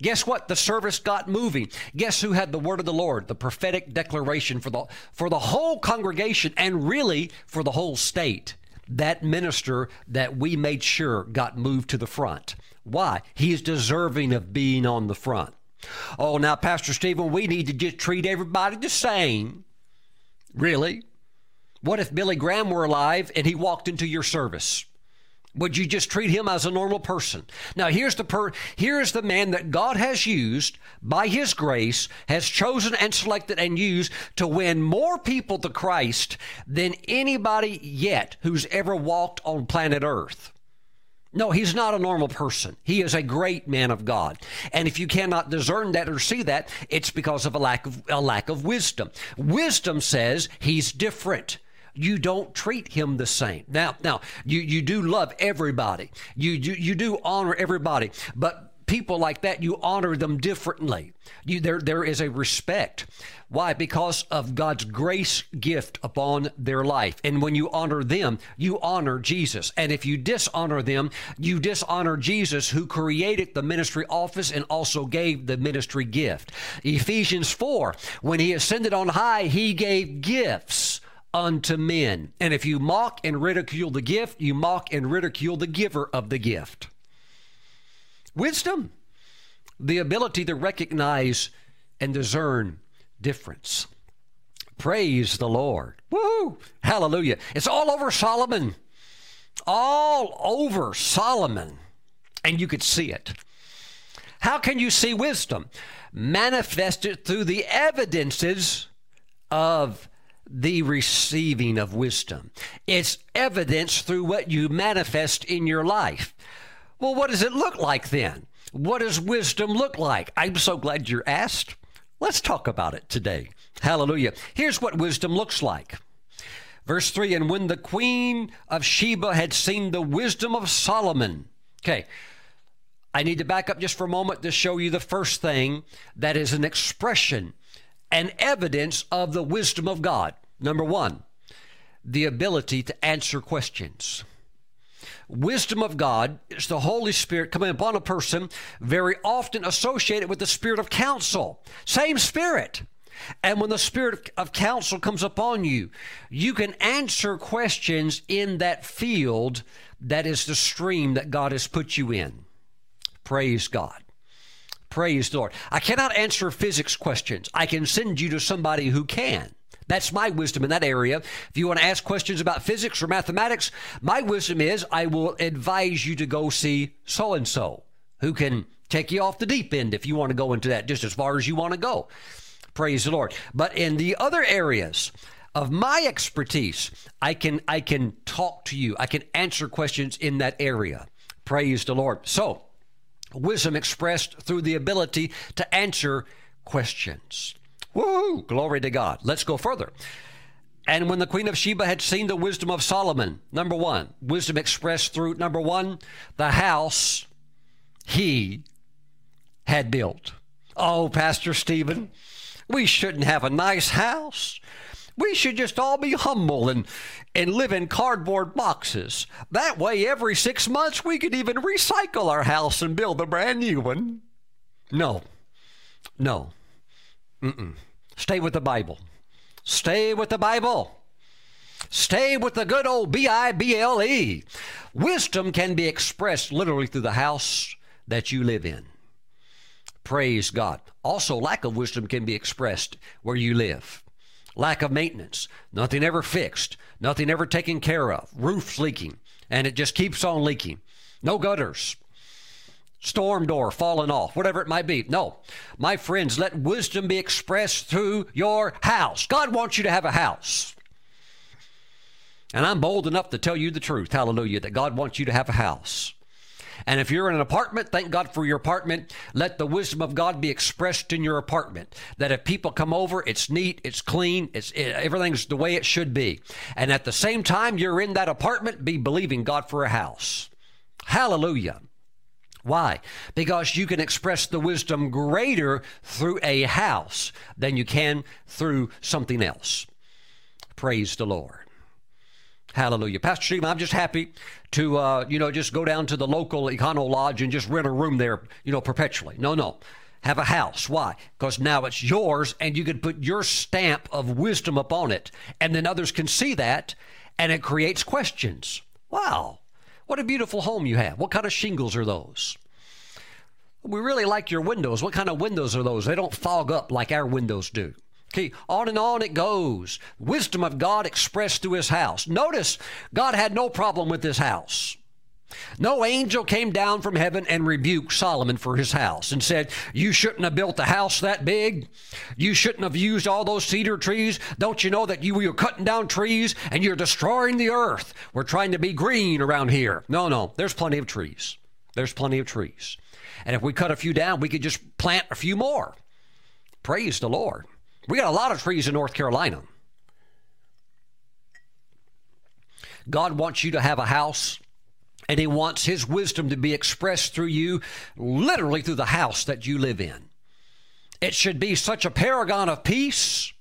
Guess what? The service got moving. Guess who had the word of the Lord, the prophetic declaration for the, for the whole congregation and really for the whole state? That minister that we made sure got moved to the front. Why? He is deserving of being on the front. Oh, now, Pastor Stephen, we need to just treat everybody the same. Really? What if Billy Graham were alive and he walked into your service? Would you just treat him as a normal person? Now, here's the per- here's the man that God has used by his grace, has chosen and selected and used to win more people to Christ than anybody yet who's ever walked on planet Earth. No, he's not a normal person. He is a great man of God. And if you cannot discern that or see that, it's because of a lack of a lack of wisdom. Wisdom says he's different. You don't treat him the same. Now, now you, you do love everybody. You, you, you do honor everybody, but people like that, you honor them differently. You, there, there is a respect. Why? Because of God's grace gift upon their life. And when you honor them, you honor Jesus. And if you dishonor them, you dishonor Jesus, who created the ministry office and also gave the ministry gift. Ephesians four, when he ascended on high, he gave gifts unto men. And if you mock and ridicule the gift, you mock and ridicule the giver of the gift. Wisdom, the ability to recognize and discern difference. Praise the Lord. Woo! Hallelujah. It's all over Solomon. All over Solomon. And you could see it. How can you see wisdom? Manifested through the evidences of the receiving of wisdom. It's evidence through what you manifest in your life. Well, what does it look like then? What does wisdom look like? I'm so glad you're asked. Let's talk about it today. Hallelujah. Here's what wisdom looks like. Verse three, and when the queen of Sheba had seen the wisdom of Solomon. Okay, I need to back up just for a moment to show you the first thing that is an expression, an evidence of the wisdom of God. Number one, the ability to answer questions. Wisdom of God is the Holy Spirit coming upon a person, very often associated with the spirit of counsel. Same spirit. And when the spirit of counsel comes upon you, you can answer questions in that field that is the stream that God has put you in. Praise God. Praise the Lord. I cannot answer physics questions. I can send you to somebody who can. That's my wisdom in that area. If you want to ask questions about physics or mathematics, my wisdom is I will advise you to go see so-and-so who can take you off the deep end if you want to go into that just as far as you want to go. Praise the Lord. But in the other areas of my expertise, I can, I can talk to you. I can answer questions in that area. Praise the Lord. So, wisdom expressed through the ability to answer questions. Woo! Glory to God. Let's go further. And when the Queen of Sheba had seen the wisdom of Solomon, number one, wisdom expressed through, number one, the house he had built. Oh, Pastor Stephen, we shouldn't have a nice house. We should just all be humble and, and live in cardboard boxes. That way, every six months, we could even recycle our house and build a brand new one. No, no, mm-mm. Stay with the Bible. Stay with the Bible. Stay with the good old B I B L E. Wisdom can be expressed literally through the house that you live in. Praise God. Also, lack of wisdom can be expressed where you live. Lack of maintenance, nothing ever fixed, nothing ever taken care of, roofs leaking, and it just keeps on leaking. No gutters, storm door falling off, whatever it might be. No, my friends, let wisdom be expressed through your house. God wants you to have a house. And I'm bold enough to tell you the truth, hallelujah, that God wants you to have a house. And if you're in an apartment, thank God for your apartment. Let the wisdom of God be expressed in your apartment. That if people come over, it's neat, it's clean, it's it, everything's the way it should be. And at the same time you're in that apartment, be believing God for a house. Hallelujah. Why? Because you can express the wisdom greater through a house than you can through something else. Praise the Lord. Hallelujah. Pastor Stephen, I'm just happy to, uh, you know, just go down to the local Econo Lodge and just rent a room there, you know, perpetually. No, no. Have a house. Why? Because now it's yours and you can put your stamp of wisdom upon it. And then others can see that and it creates questions. Wow. What a beautiful home you have. What kind of shingles are those? We really like your windows. What kind of windows are those? They don't fog up like our windows do. Okay, on and on it goes. Wisdom of God expressed through his house. Notice, God had no problem with his house. No angel came down from heaven and rebuked Solomon for his house and said, you shouldn't have built a house that big. You shouldn't have used all those cedar trees. Don't you know that you were cutting down trees and you're destroying the earth? We're trying to be green around here. No, no, there's plenty of trees. There's plenty of trees. And if we cut a few down, we could just plant a few more. Praise the Lord. We got a lot of trees in North Carolina. God wants you to have a house, and he wants his wisdom to be expressed through you, literally through the house that you live in. It should be such a paragon of peace,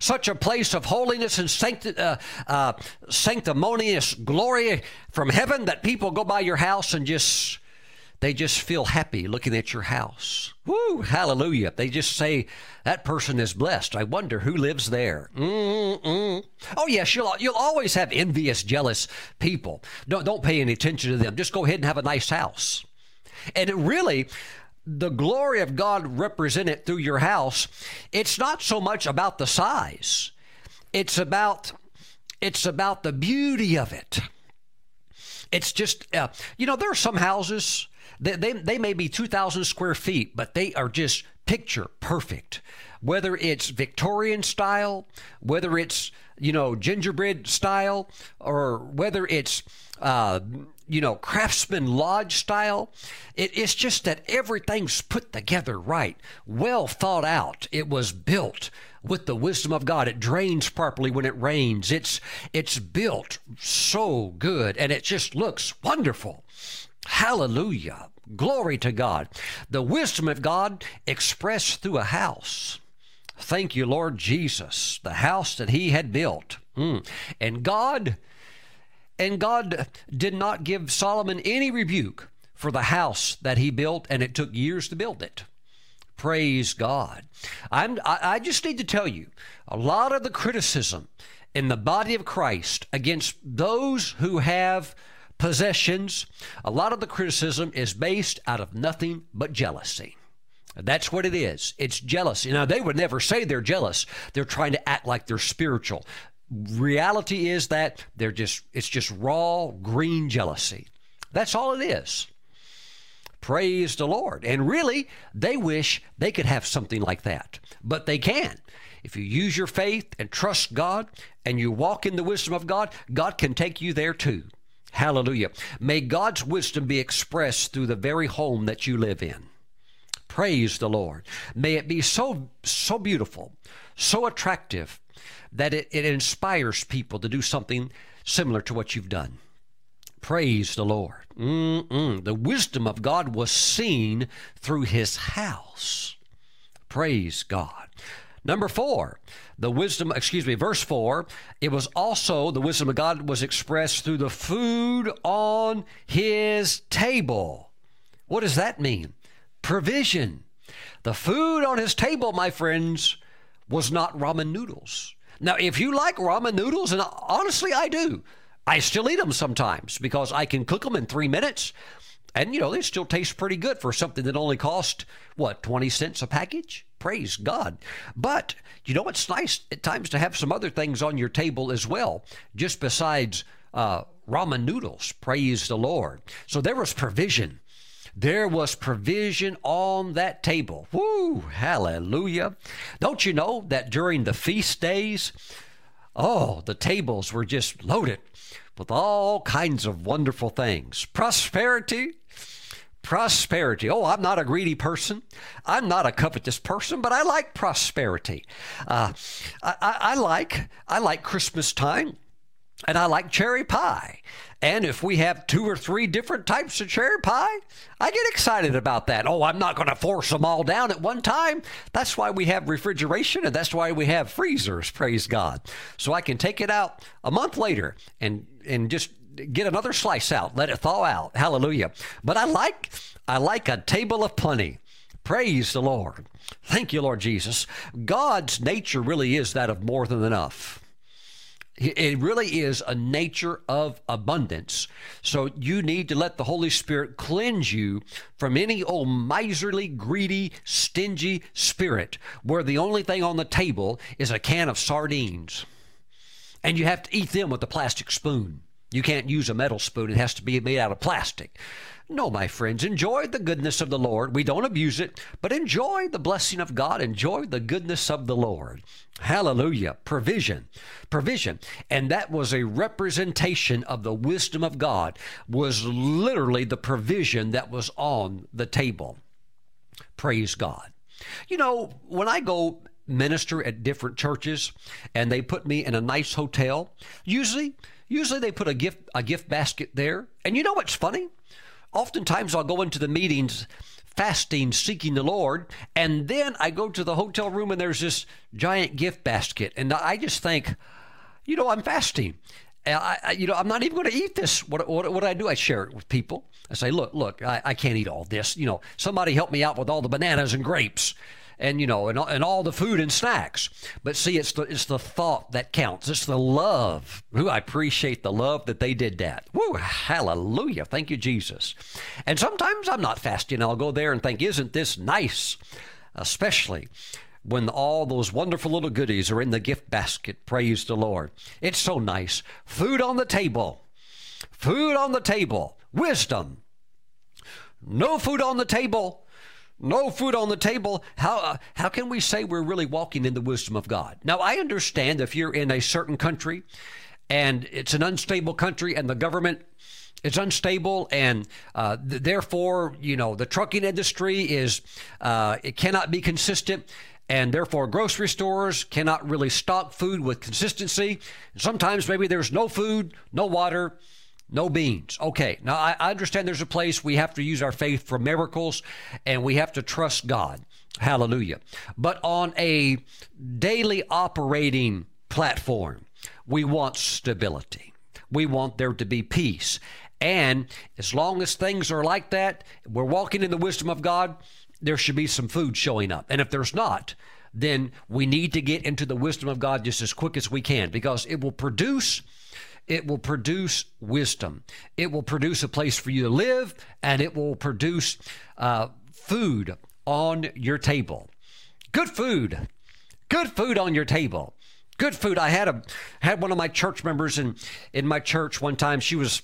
such a place of holiness and sancti- uh, uh, sanctimonious glory from heaven that people go by your house and just, they just feel happy looking at your house. Woo, hallelujah. They just say, that person is blessed. I wonder who lives there. Mm-mm. Oh, yes, you'll, you'll always have envious, jealous people. Don't, don't pay any attention to them. Just go ahead and have a nice house. And it really, the glory of God represented through your house, it's not so much about the size. It's about, it's about the beauty of it. It's just, uh, you know, there are some houses, They, they, they may be two thousand square feet, but they are just picture perfect. Whether it's Victorian style, whether it's, you know, gingerbread style, or whether it's, uh, you know, craftsman lodge style, it, it's just that everything's put together right, well thought out. It was built with the wisdom of God. It drains properly when it rains. It's, it's built so good, and it just looks wonderful. Hallelujah. Glory to God. The wisdom of God expressed through a house. Thank you, Lord Jesus, the house that he had built. Mm. And God, and God did not give Solomon any rebuke for the house that he built, and it took years to build it. Praise God. I'm, I, I just need to tell you, a lot of the criticism in the body of Christ against those who have possessions, a lot of the criticism is based out of nothing but jealousy. That's what it is. It's jealousy. Now, they would never say they're jealous. They're trying to act like they're spiritual. Reality is that they're just, it's just raw, green jealousy. That's all it is. Praise the Lord. And really, they wish they could have something like that, but they can. If you use your faith and trust God and you walk in the wisdom of God, God can take you there too. Hallelujah. May God's wisdom be expressed through the very home that you live in. Praise the Lord. May it be so, so beautiful, so attractive, that it, it inspires people to do something similar to what you've done. Praise the Lord. Mm-mm. The wisdom of God was seen through his house. Praise God. Number four, the wisdom, excuse me, verse four, it was also, the wisdom of God was expressed through the food on his table. What does that mean? Provision. The food on his table, my friends, was not ramen noodles. Now, if you like ramen noodles, and honestly, I do. I still eat them sometimes because I can cook them in three minutes. And, you know, they still taste pretty good for something that only cost, what, twenty cents a package? Praise God. But, you know, it's nice at times to have some other things on your table as well, just besides uh, ramen noodles. Praise the Lord. So there was provision. There was provision on that table. Woo! Hallelujah. Don't you know that during the feast days, oh, the tables were just loaded with all kinds of wonderful things. Prosperity. Prosperity. Oh, I'm not a greedy person. I'm not a covetous person, but I like prosperity. Uh, I, I, I like I like Christmas time, and I like cherry pie. And if we have two or three different types of cherry pie, I get excited about that. Oh, I'm not going to force them all down at one time. That's why we have refrigeration, and that's why we have freezers, praise God. So I can take it out a month later and, and just get another slice out, let it thaw out. Hallelujah. But I like, I like a table of plenty. Praise the Lord. Thank you, Lord Jesus. God's nature really is that of more than enough. It really is a nature of abundance. So you need to let the Holy Spirit cleanse you from any old miserly, greedy, stingy spirit where the only thing on the table is a can of sardines. And you have to eat them with a plastic spoon. You can't use a metal spoon. It has to be made out of plastic. No, my friends, enjoy the goodness of the Lord. We don't abuse it, but enjoy the blessing of God. Enjoy the goodness of the Lord. Hallelujah. Provision. Provision. And that was a representation of the wisdom of God, was literally the provision that was on the table. Praise God. You know, when I go minister at different churches and they put me in a nice hotel, usually, usually they put a gift, a gift basket there. And you know what's funny? Oftentimes I'll go into the meetings fasting, seeking the Lord, and then I go to the hotel room and there's this giant gift basket. And I just think, you know, I'm fasting. I, I, you know, I'm not even going to eat this. What, what, what do I do? I share it with people. I say, look, look, I, I can't eat all this. You know, somebody help me out with all the bananas and grapes. And, you know, and, and all the food and snacks. But see, it's the, it's the thought that counts. It's the love. Ooh, I appreciate the love that they did that. Woo, hallelujah. Thank you, Jesus. And sometimes I'm not fasting. I'll go there and think, isn't this nice? Especially when all those wonderful little goodies are in the gift basket. Praise the Lord. It's so nice. Food on the table. Food on the table. Wisdom. No food on the table. No food on the table. How uh, how can we say we're really walking in the wisdom of God? Now, I understand if you're in a certain country and it's an unstable country and the government is unstable and uh, th therefore, you know, the trucking industry is, uh, it cannot be consistent, and therefore grocery stores cannot really stock food with consistency. Sometimes maybe there's no food, no water, no beans. Okay. Now, I understand there's a place we have to use our faith for miracles and we have to trust God. Hallelujah. But on a daily operating platform, we want stability. We want there to be peace. And as long as things are like that, we're walking in the wisdom of God, there should be some food showing up. And if there's not, then we need to get into the wisdom of God just as quick as we can, because it will produce It will produce wisdom. It will produce a place for you to live, and it will produce uh, food on your table. Good food. Good food on your table. Good food. I had a had one of my church members in, in my church one time. She was,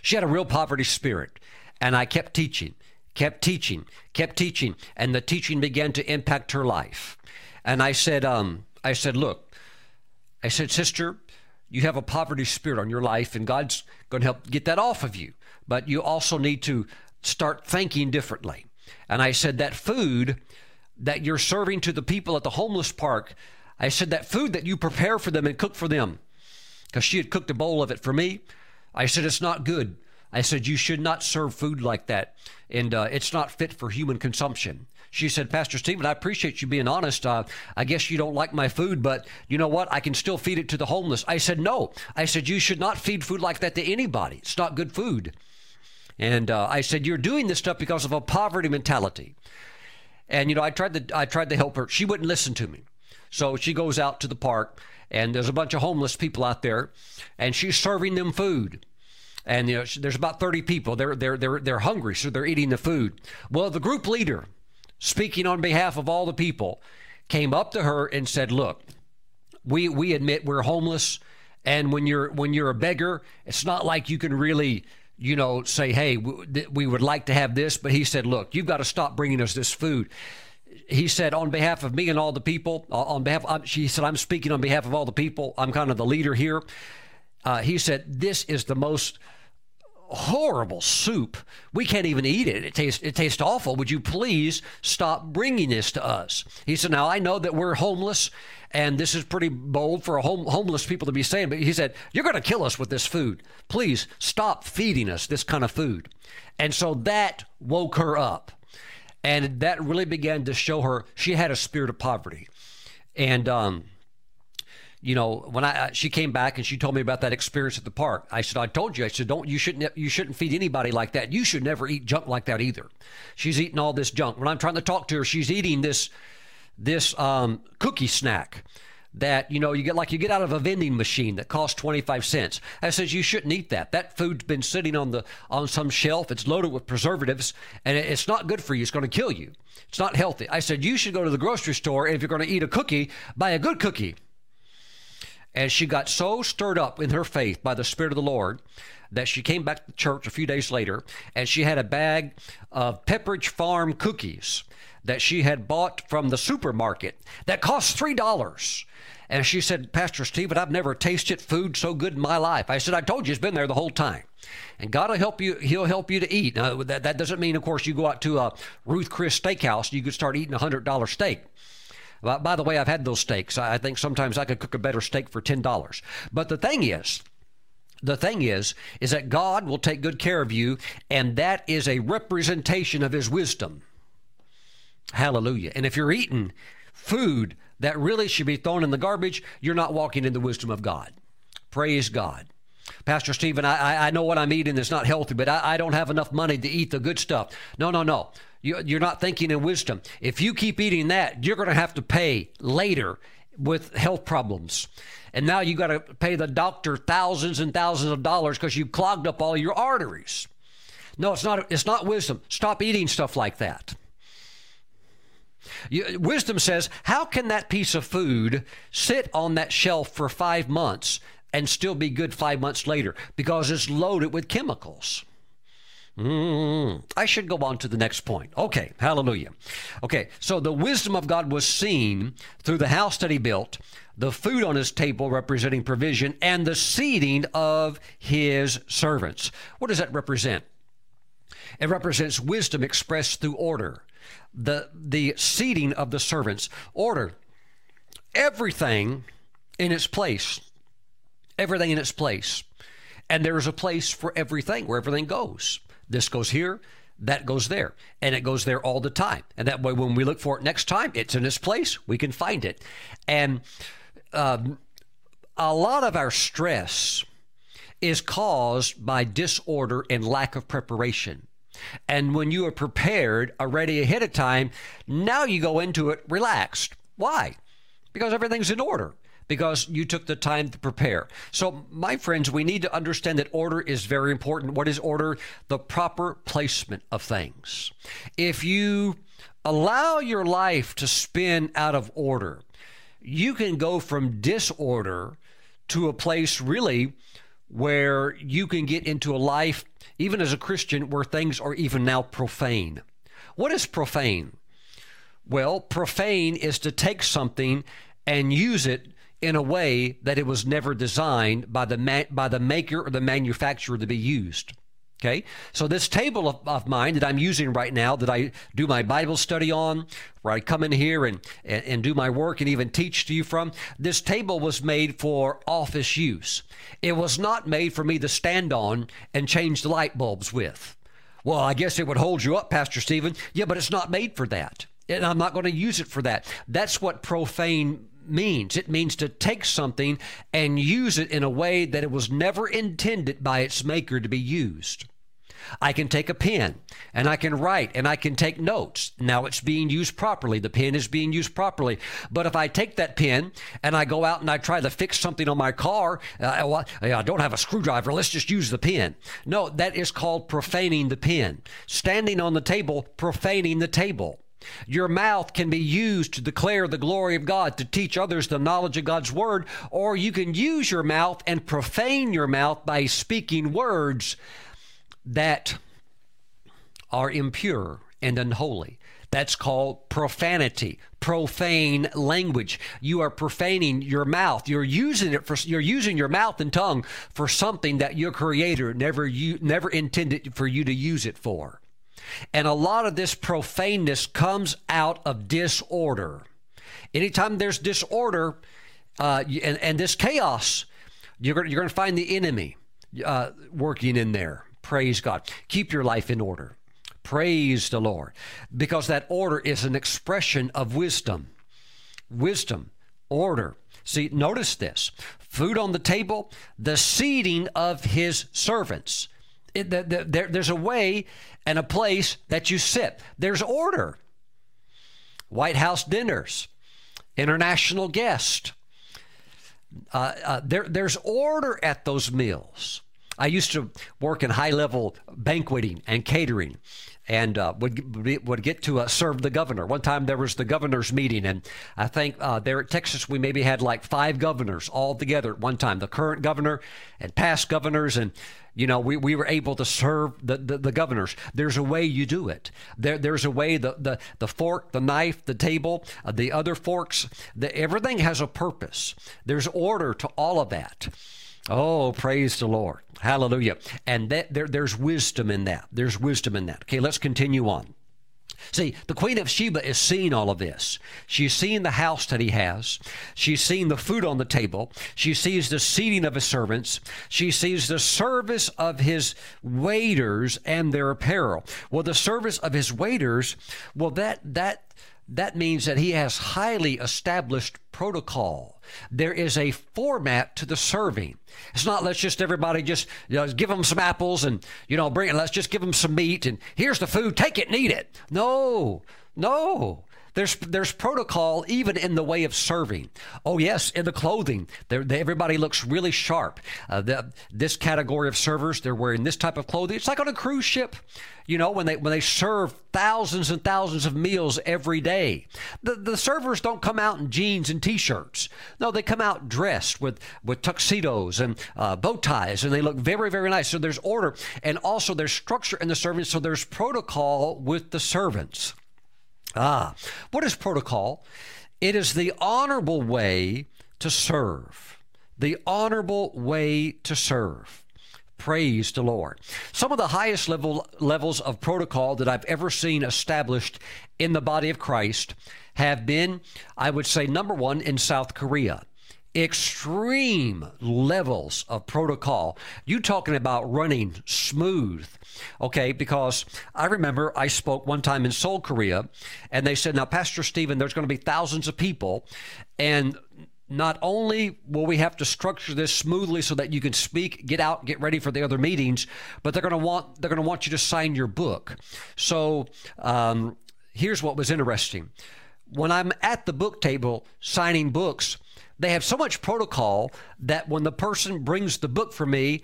she had a real poverty spirit, and I kept teaching, kept teaching, kept teaching, and the teaching began to impact her life. And I said, um, I said, look, I said, sister, you have a poverty spirit on your life, and God's going to help get that off of you. But you also need to start thinking differently. And I said, that food that you're serving to the people at the homeless park, I said, that food that you prepare for them and cook for them, because she had cooked a bowl of it for me. I said, it's not good. I said, you should not serve food like that, and uh, it's not fit for human consumption. She said, Pastor Stephen, I appreciate you being honest. Uh, I guess you don't like my food, but you know what? I can still feed it to the homeless. I said, no. I said, you should not feed food like that to anybody. It's not good food. And uh, I said, you're doing this stuff because of a poverty mentality. And, you know, I tried to, I tried to help her. She wouldn't listen to me. So she goes out to the park, and there's a bunch of homeless people out there, and she's serving them food. And, you know, there's about thirty people. They're, they're, they're, they're hungry, so they're eating the food. Well, the group leader, speaking on behalf of all the people, came up to her and said, look, we, we admit we're homeless, and when you're, when you're a beggar, it's not like you can really, you know, say, hey, we, we would like to have this. But he said, look, you've got to stop bringing us this food. He said, on behalf of me and all the people, on behalf, of, she said, I'm speaking on behalf of all the people. I'm kind of the leader here. Uh, he said, this is the most horrible soup. We can't even eat it. It tastes, it tastes awful. Would you please stop bringing this to us? He said, now I know that we're homeless, and this is pretty bold for a home, homeless people to be saying, but he said, you're going to kill us with this food. Please stop feeding us this kind of food. And so that woke her up. And that really began to show her she had a spirit of poverty. And, um, you know, when I, she came back and she told me about that experience at the park, I said, I told you, I said, don't, you shouldn't, you shouldn't feed anybody like that. You should never eat junk like that either. She's eating all this junk. When I'm trying to talk to her, she's eating this, this, um, cookie snack that, you know, you get like you get out of a vending machine that costs twenty-five cents. I said, you shouldn't eat that. That food's been sitting on the, on some shelf. It's loaded with preservatives, and it, it's not good for you. It's going to kill you. It's not healthy. I said, you should go to the grocery store. And if you're going to eat a cookie, buy a good cookie. And she got so stirred up in her faith by the Spirit of the Lord that she came back to church a few days later, and she had a bag of Pepperidge Farm cookies that she had bought from the supermarket that cost three dollars. And she said, Pastor Stephen, I've never tasted food so good in my life. I said, I told you, it's been there the whole time. And God will help you. He'll help you to eat. Now, that, that doesn't mean, of course, you go out to a Ruth Chris Steakhouse and you could start eating a one hundred dollar steak. By the way, I've had those steaks. I think sometimes I could cook a better steak for ten dollars. But the thing is, the thing is, is that God will take good care of you, and that is a representation of His wisdom. Hallelujah. And if you're eating food that really should be thrown in the garbage, you're not walking in the wisdom of God. Praise God. Pastor Stephen, I, I know what I'm eating is not healthy, but I, I don't have enough money to eat the good stuff. No, no, no. You, you're not thinking in wisdom. If you keep eating that, you're going to have to pay later with health problems. And now you got to pay the doctor thousands and thousands of dollars because you clogged up all your arteries. No, it's not, it's not wisdom. Stop eating stuff like that. You, wisdom says, how can that piece of food sit on that shelf for five months and still be good five months later? Because it's loaded with chemicals. Mm, I should go on to the next point. Okay, hallelujah. Okay, so the wisdom of God was seen through the house that He built, the food on His table representing provision, and the seating of His servants. What does that represent? It represents wisdom expressed through order. The, the seating of the servants. Order. Everything in its place. Everything in its place. And there is a place for everything, where everything goes. This goes here, that goes there, and it goes there all the time. And that way, when we look for it next time, it's in its place. We can find it. And um, a lot of our stress is caused by disorder and lack of preparation. And when you are prepared already ahead of time, now you go into it relaxed. Why? Because everything's in order. Because you took the time to prepare. So, my friends, we need to understand that order is very important. What is order? The proper placement of things. If you allow your life to spin out of order, you can go from disorder to a place really where you can get into a life, even as a Christian, where things are even now profane. What is profane? Well, profane is to take something and use it in a way that it was never designed by the, ma by the maker or the manufacturer to be used. Okay, so this table of, of mine that I'm using right now, that I do my Bible study on, where I come in here and, and, and do my work and even teach to you from, this table was made for office use. It was not made for me to stand on and change the light bulbs with. Well, I guess it would hold you up, Pastor Stephen. Yeah, but it's not made for that, and I'm not going to use it for that. That's what profane means. It means to take something and use it in a way that it was never intended by its maker to be used. I can take a pen and I can write and I can take notes. Now it's being used properly. The pen is being used properly. But if I take that pen and I go out and I try to fix something on my car, uh, I don't have a screwdriver, let's just use the pen. No, that is called profaning the pen. Standing on the table, profaning the table. Your mouth can be used to declare the glory of God, to teach others the knowledge of God's word, or you can use your mouth and profane your mouth by speaking words that are impure and unholy. That's called profanity, profane language. You are profaning your mouth. You're using it for, you're using your mouth and tongue for something that your Creator never you never intended for you to use it for. And a lot of this profaneness comes out of disorder. Anytime there's disorder uh, and, and this chaos, you're, you're going to find the enemy uh, working in there. Praise God. Keep your life in order. Praise the Lord. Because that order is an expression of wisdom. Wisdom, order. See, notice this. Food on the table, the seating of his servants. It, the, the, there, there's a way and a place that you sit. There's order. White House dinners, international guests. Uh, uh, there, there's order at those meals. I used to work in high-level banqueting and catering, and uh, would would get to uh, serve the governor. One time there was the governor's meeting, and I think uh, there at Texas we maybe had like five governors all together at one time, the current governor and past governors, and you know, we, we were able to serve the, the, the governors. There's a way you do it. There, there's a way, the, the, the fork, the knife, the table, uh, the other forks, the, everything has a purpose. There's order to all of that. Oh, praise the Lord. Hallelujah. And that there, there's wisdom in that. There's wisdom in that. Okay, let's continue on. See, the Queen of Sheba is seeing all of this. She's seeing the house that he has. She's seeing the food on the table. She sees the seating of his servants. She sees the service of his waiters and their apparel. Well, the service of his waiters, well, that that that means that he has highly established protocol. There is a format to the serving. It's not let's just everybody just you know, give them some apples and you know bring it. Let's just give them some meat and here's the food. Take it, and eat it. No, no. There's there's protocol even in the way of serving. Oh yes, in the clothing, they're, they, everybody looks really sharp. Uh, the, this category of servers, they're wearing this type of clothing. It's like on a cruise ship, you know, when they when they serve thousands and thousands of meals every day. The the servers don't come out in jeans and t-shirts. No, they come out dressed with with tuxedos and uh, bow ties, and they look very very nice. So there's order, and also there's structure in the service. So there's protocol with the servants. Ah, what is protocol? It is the honorable way to serve. The honorable way to serve. Praise the Lord. Some of the highest level levels of protocol that I've ever seen established in the body of Christ have been, I would say, number one in South Korea. Extreme levels of protocol. You talking about running smooth. Okay, because I remember I spoke one time in Seoul, Korea, and they said, now, Pastor Stephen, there's going to be thousands of people, and not only will we have to structure this smoothly so that you can speak, get out, get ready for the other meetings, but they're going to want they're going to want you to sign your book. So um, here's what was interesting. When I'm at the book table signing books, they have so much protocol that when the person brings the book for me,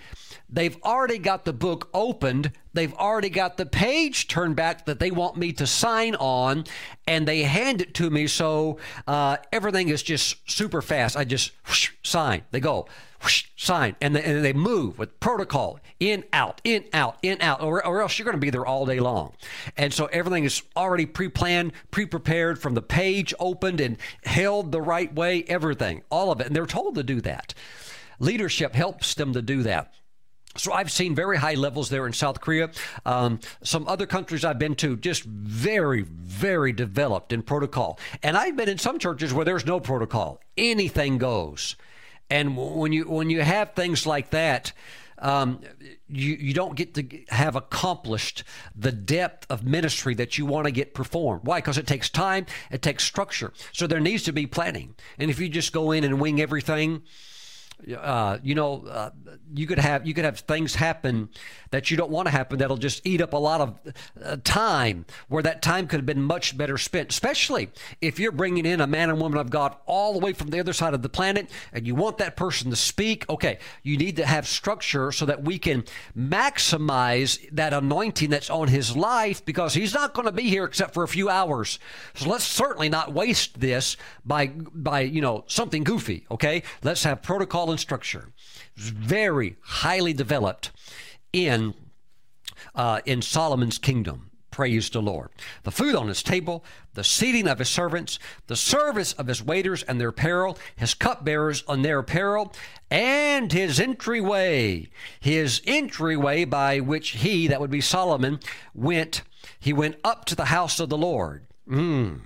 they've already got the book opened. They've already got the page turned back that they want me to sign on, and they hand it to me. So uh, everything is just super fast. I just whoosh, sign. They go whoosh, sign, and they, and they move with protocol in, out, in, out, in, out, or, or else you're going to be there all day long. And so everything is already pre-planned, pre-prepared from the page opened and held the right way, everything, all of it. And they're told to do that. Leadership helps them to do that. So I've seen very high levels there in South Korea. Um, some other countries I've been to, just very, very developed in protocol. And I've been in some churches where there's no protocol. Anything goes. And when you when you have things like that, um, you, you don't get to have accomplished the depth of ministry that you want to get performed. Why? Because it takes time. It takes structure. So there needs to be planning. And if you just go in and wing everything, Uh, you know, uh, you could have you could have things happen that you don't want to happen that'll just eat up a lot of uh, time, where that time could have been much better spent, especially if you're bringing in a man and woman of God all the way from the other side of the planet and you want that person to speak. Okay, you need to have structure so that we can maximize that anointing that's on his life, because he's not going to be here except for a few hours. So let's certainly not waste this by, by you know, something goofy, okay? Let's have protocol and structure. It's very highly developed in uh, in Solomon's kingdom. Praise the Lord. The food on his table, the seating of his servants, the service of his waiters and their apparel, his cupbearers on their apparel, and his entryway, his entryway by which he, that would be Solomon, went, he went up to the house of the Lord. Mm.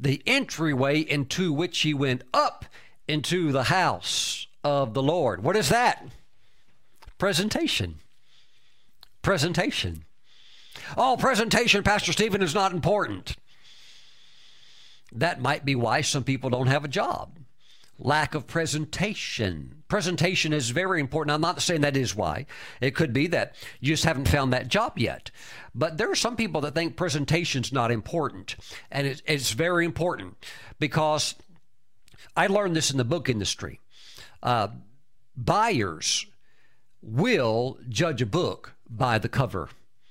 The entryway into which he went up into the house of the Lord. What is that? Presentation. Presentation. Oh, presentation, Pastor Stephen, is not important. That might be why some people don't have a job. Lack of presentation. Presentation is very important. I'm not saying that is why. It could be that you just haven't found that job yet. But there are some people that think presentation's not important. And it, it's very important, because I learned this in the book industry. Uh, buyers will judge a book by the cover.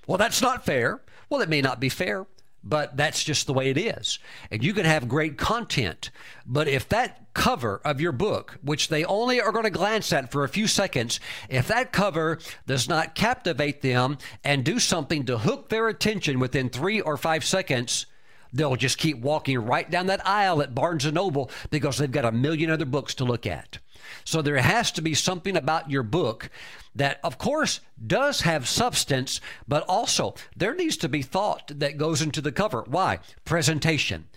Well, that's not fair. Well, it may not be fair, but that's just the way it is. And you can have great content, but if that cover of your book, which they only are going to glance at for a few seconds, if that cover does not captivate them and do something to hook their attention within three or five seconds, they'll just keep walking right down that aisle at Barnes and Noble, because they've got a million other books to look at. So there has to be something about your book that, of course, does have substance, but also there needs to be thought that goes into the cover. Why? Presentation.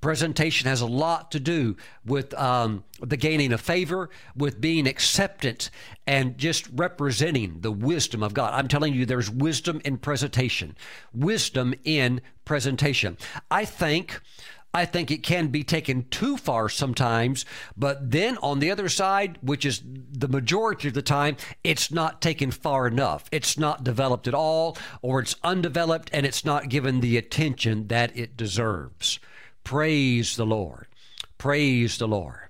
Presentation has a lot to do with um, the gaining of favor, with being acceptance, and just representing the wisdom of God. I'm telling you, there's wisdom in presentation. Wisdom in presentation. I think... I think it can be taken too far sometimes, but then on the other side, which is the majority of the time, it's not taken far enough. It's not developed at all, or it's undeveloped, and it's not given the attention that it deserves. Praise the Lord. Praise the Lord.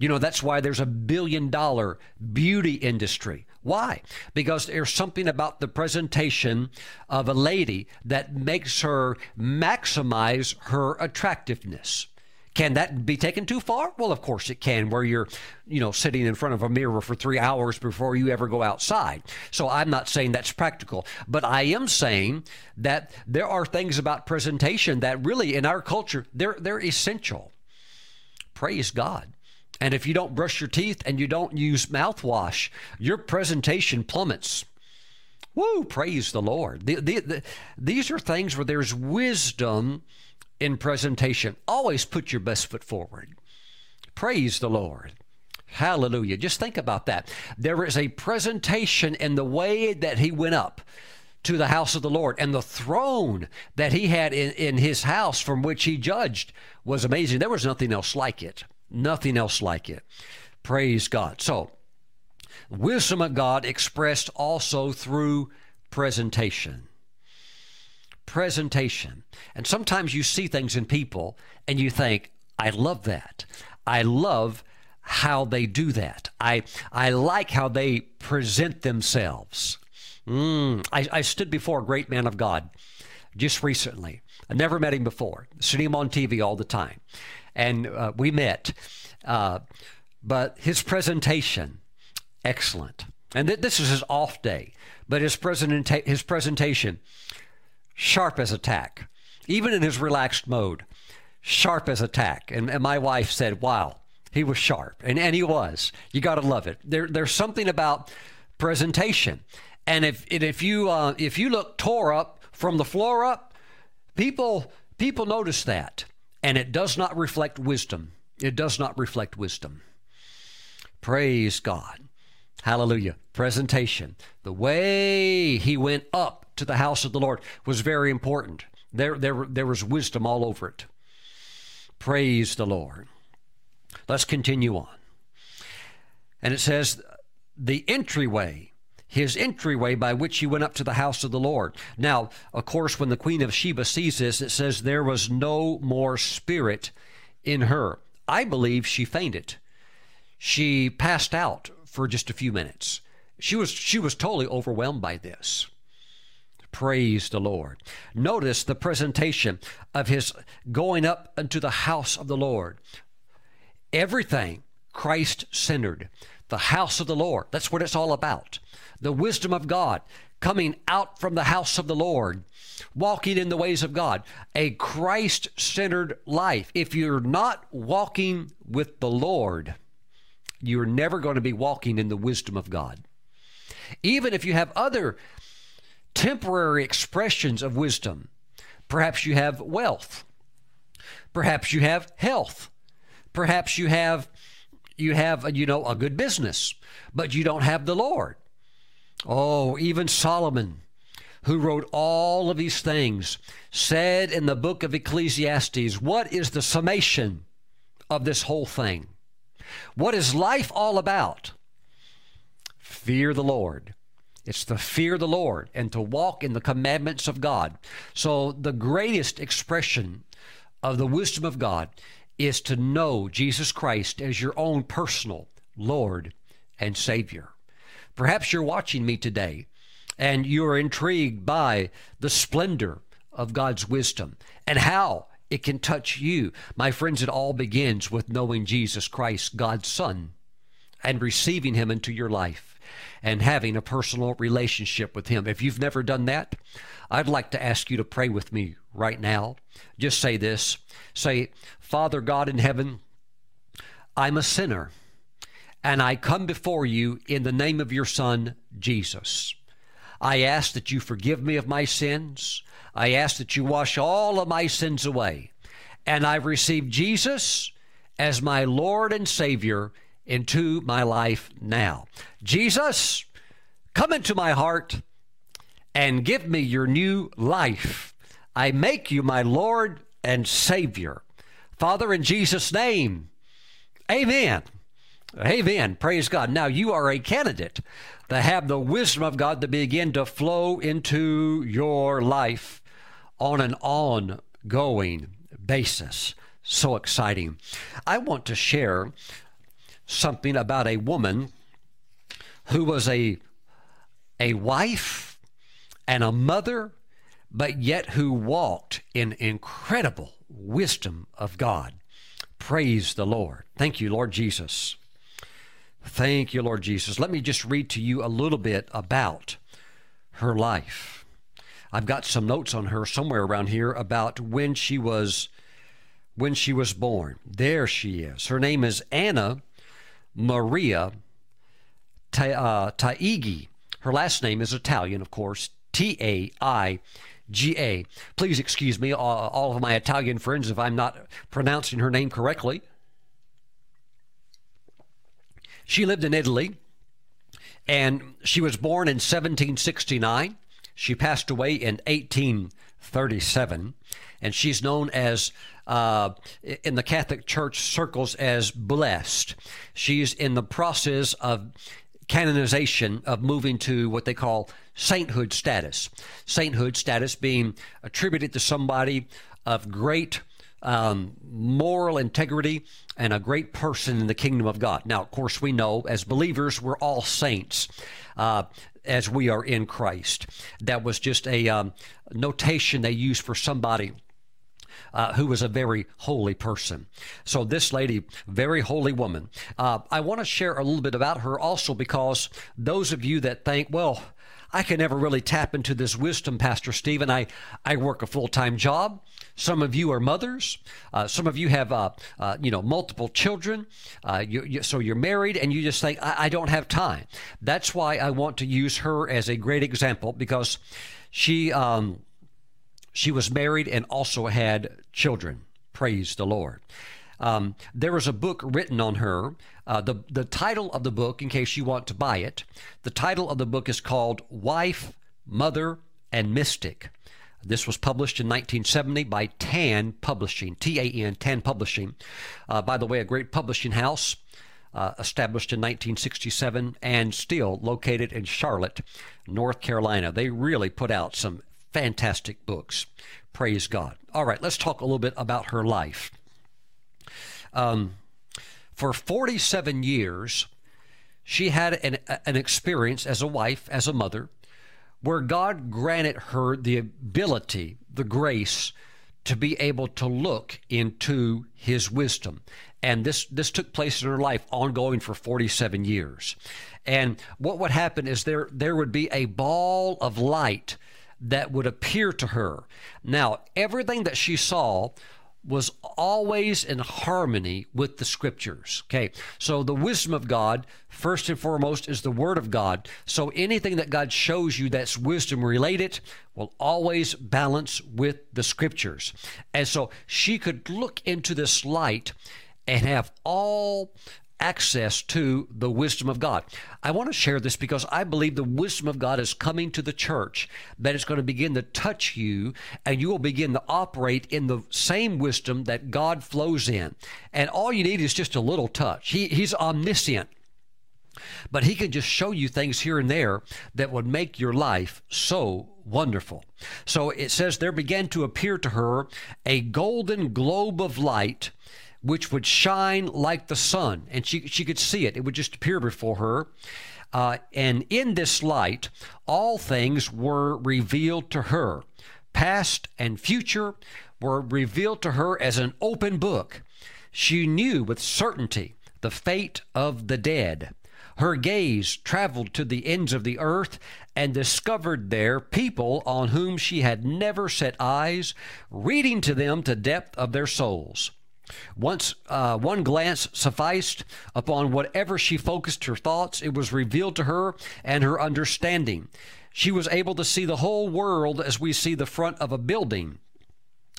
You know, that's why there's a billion dollar beauty industry. Why? Because there's something about the presentation of a lady that makes her maximize her attractiveness. Can that be taken too far? Well, of course it can, where you're, you know, sitting in front of a mirror for three hours before you ever go outside. So I'm not saying that's practical, but I am saying that there are things about presentation that really in our culture, they're, they're essential. Praise God. And if you don't brush your teeth and you don't use mouthwash, your presentation plummets. Woo, praise the Lord. The, the, the, these are things where there's wisdom in presentation. Always put your best foot forward. Praise the Lord. Hallelujah. Just think about that. There is a presentation in the way that he went up to the house of the Lord, and the throne that he had in, in his house from which he judged was amazing. There was nothing else like it. Nothing else like it. Praise God. So, wisdom of God expressed also through presentation. Presentation. And sometimes you see things in people and you think, I love that. I love how they do that. I, I like how they present themselves. Mm, I, I stood before a great man of God just recently. I never met him before. Seen him on T V all the time. And uh, we met, uh, but his presentation, excellent. And th this is his off day, but his, presenta his presentation, sharp as a tack. Even in his relaxed mode, sharp as a tack. And, and my wife said, wow, he was sharp. And, and he was. You got to love it. There, there's something about presentation. And if and if you uh, if you look tore up from the floor up, people people notice that, and it does not reflect wisdom. It does not reflect wisdom. Praise God. Hallelujah. Presentation. The way he went up to the house of the Lord was very important. There, there, there was wisdom all over it. Praise the Lord. Let's continue on. And it says, the entryway, his entryway by which he went up to the house of the Lord. Now, of course, when the Queen of Sheba sees this, it says there was no more spirit in her. I believe she fainted. She passed out for just a few minutes. She was, she was totally overwhelmed by this. Praise the Lord. Notice the presentation of his going up into the house of the Lord. Everything Christ-centered. The house of the Lord. That's what it's all about. The wisdom of God coming out from the house of the Lord, walking in the ways of God, a Christ-centered life. If you're not walking with the Lord, you're never going to be walking in the wisdom of God. Even if you have other temporary expressions of wisdom, perhaps you have wealth, perhaps you have health, perhaps you have, you have, you know, a good business, but you don't have the Lord. Oh, even Solomon, who wrote all of these things, said in the book of Ecclesiastes, what is the summation of this whole thing? What is life all about? Fear the Lord. It's to fear the Lord and to walk in the commandments of God. So the greatest expression of the wisdom of God is to know Jesus Christ as your own personal Lord and Savior. Perhaps you're watching me today and you're intrigued by the splendor of God's wisdom and how it can touch you. My friends, it all begins with knowing Jesus Christ, God's Son, and receiving him into your life and having a personal relationship with him. If you've never done that, I'd like to ask you to pray with me right now. Just say this. Say, Father God in heaven, I'm a sinner, and I come before you in the name of your Son, Jesus. I ask that you forgive me of my sins. I ask that you wash all of my sins away. And I receive Jesus as my Lord and Savior into my life now. Jesus, come into my heart and give me your new life. I make you my Lord and Savior. Father, in Jesus' name, amen. Amen. Praise God. Now you are a candidate to have the wisdom of God to begin to flow into your life on an ongoing basis. So exciting. I want to share something about a woman who was a, a wife and a mother, but yet who walked in incredible wisdom of God. Praise the Lord. Thank you, Lord Jesus. Thank you, Lord Jesus. Let me just read to you a little bit about her life. I've got some notes on her somewhere around here about when she was, when she was born. There she is. Her name is Anna Maria Taigi. Her last name is Italian, of course, T A I G A. Please excuse me, all of my Italian friends, if I'm not pronouncing her name correctly. She lived in Italy, and she was born in seventeen sixty-nine. She passed away in eighteen thirty-seven, and she's known as, uh, in the Catholic Church circles, as blessed. She's in the process of canonization, of moving to what they call sainthood status. Sainthood status being attributed to somebody of great Um, moral integrity and a great person in the kingdom of God. Now, of course, we know as believers, we're all saints uh, as we are in Christ. That was just a um, notation they used for somebody uh, who was a very holy person. So this lady, very holy woman. Uh, I want to share a little bit about her also, because those of you that think, well, I could never really tap into this wisdom, Pastor Stephen. I, I work a full-time job. Some of you are mothers. Uh, some of you have, uh, uh, you know, multiple children. Uh, you, you, so you're married, and you just think, I, I don't have time. That's why I want to use her as a great example, because she, um, she was married and also had children. Praise the Lord. Um, there was a book written on her. Uh, the, the title of the book, in case you want to buy it, the title of the book is called Wife, Mother, and Mystic. This was published in nineteen seventy by T A N Publishing, T A N, T A N Publishing. Uh, by the way, a great publishing house uh, established in nineteen sixty-seven and still located in Charlotte, North Carolina. They really put out some fantastic books. Praise God. All right, let's talk a little bit about her life. Um, for forty-seven years, she had an, an experience as a wife, as a mother, where God granted her the ability, the grace, to be able to look into His wisdom. And this, this took place in her life, ongoing for forty-seven years. And what would happen is there, there would be a ball of light that would appear to her. Now, everything that she saw was always in harmony with the Scriptures. Okay, so the wisdom of God, first and foremost, is the Word of God. So anything that God shows you that's wisdom related will always balance with the Scriptures. And so she could look into this light and have all access to the wisdom of God. I want to share this because I believe the wisdom of God is coming to the church, that it's going to begin to touch you, and you will begin to operate in the same wisdom that God flows in. And all you need is just a little touch. He, he's omniscient, but He can just show you things here and there that would make your life so wonderful. So it says, there began to appear to her a golden globe of light, which would shine like the sun, and she, she could see it. It would just appear before her. Uh, and in this light, all things were revealed to her. Past and future were revealed to her as an open book. She knew with certainty the fate of the dead. Her gaze traveled to the ends of the earth and discovered there people on whom she had never set eyes, reading to them to the depth of their souls. Once uh, one glance sufficed upon whatever she focused her thoughts. It was revealed to her and her understanding. She was able to see the whole world as we see the front of a building.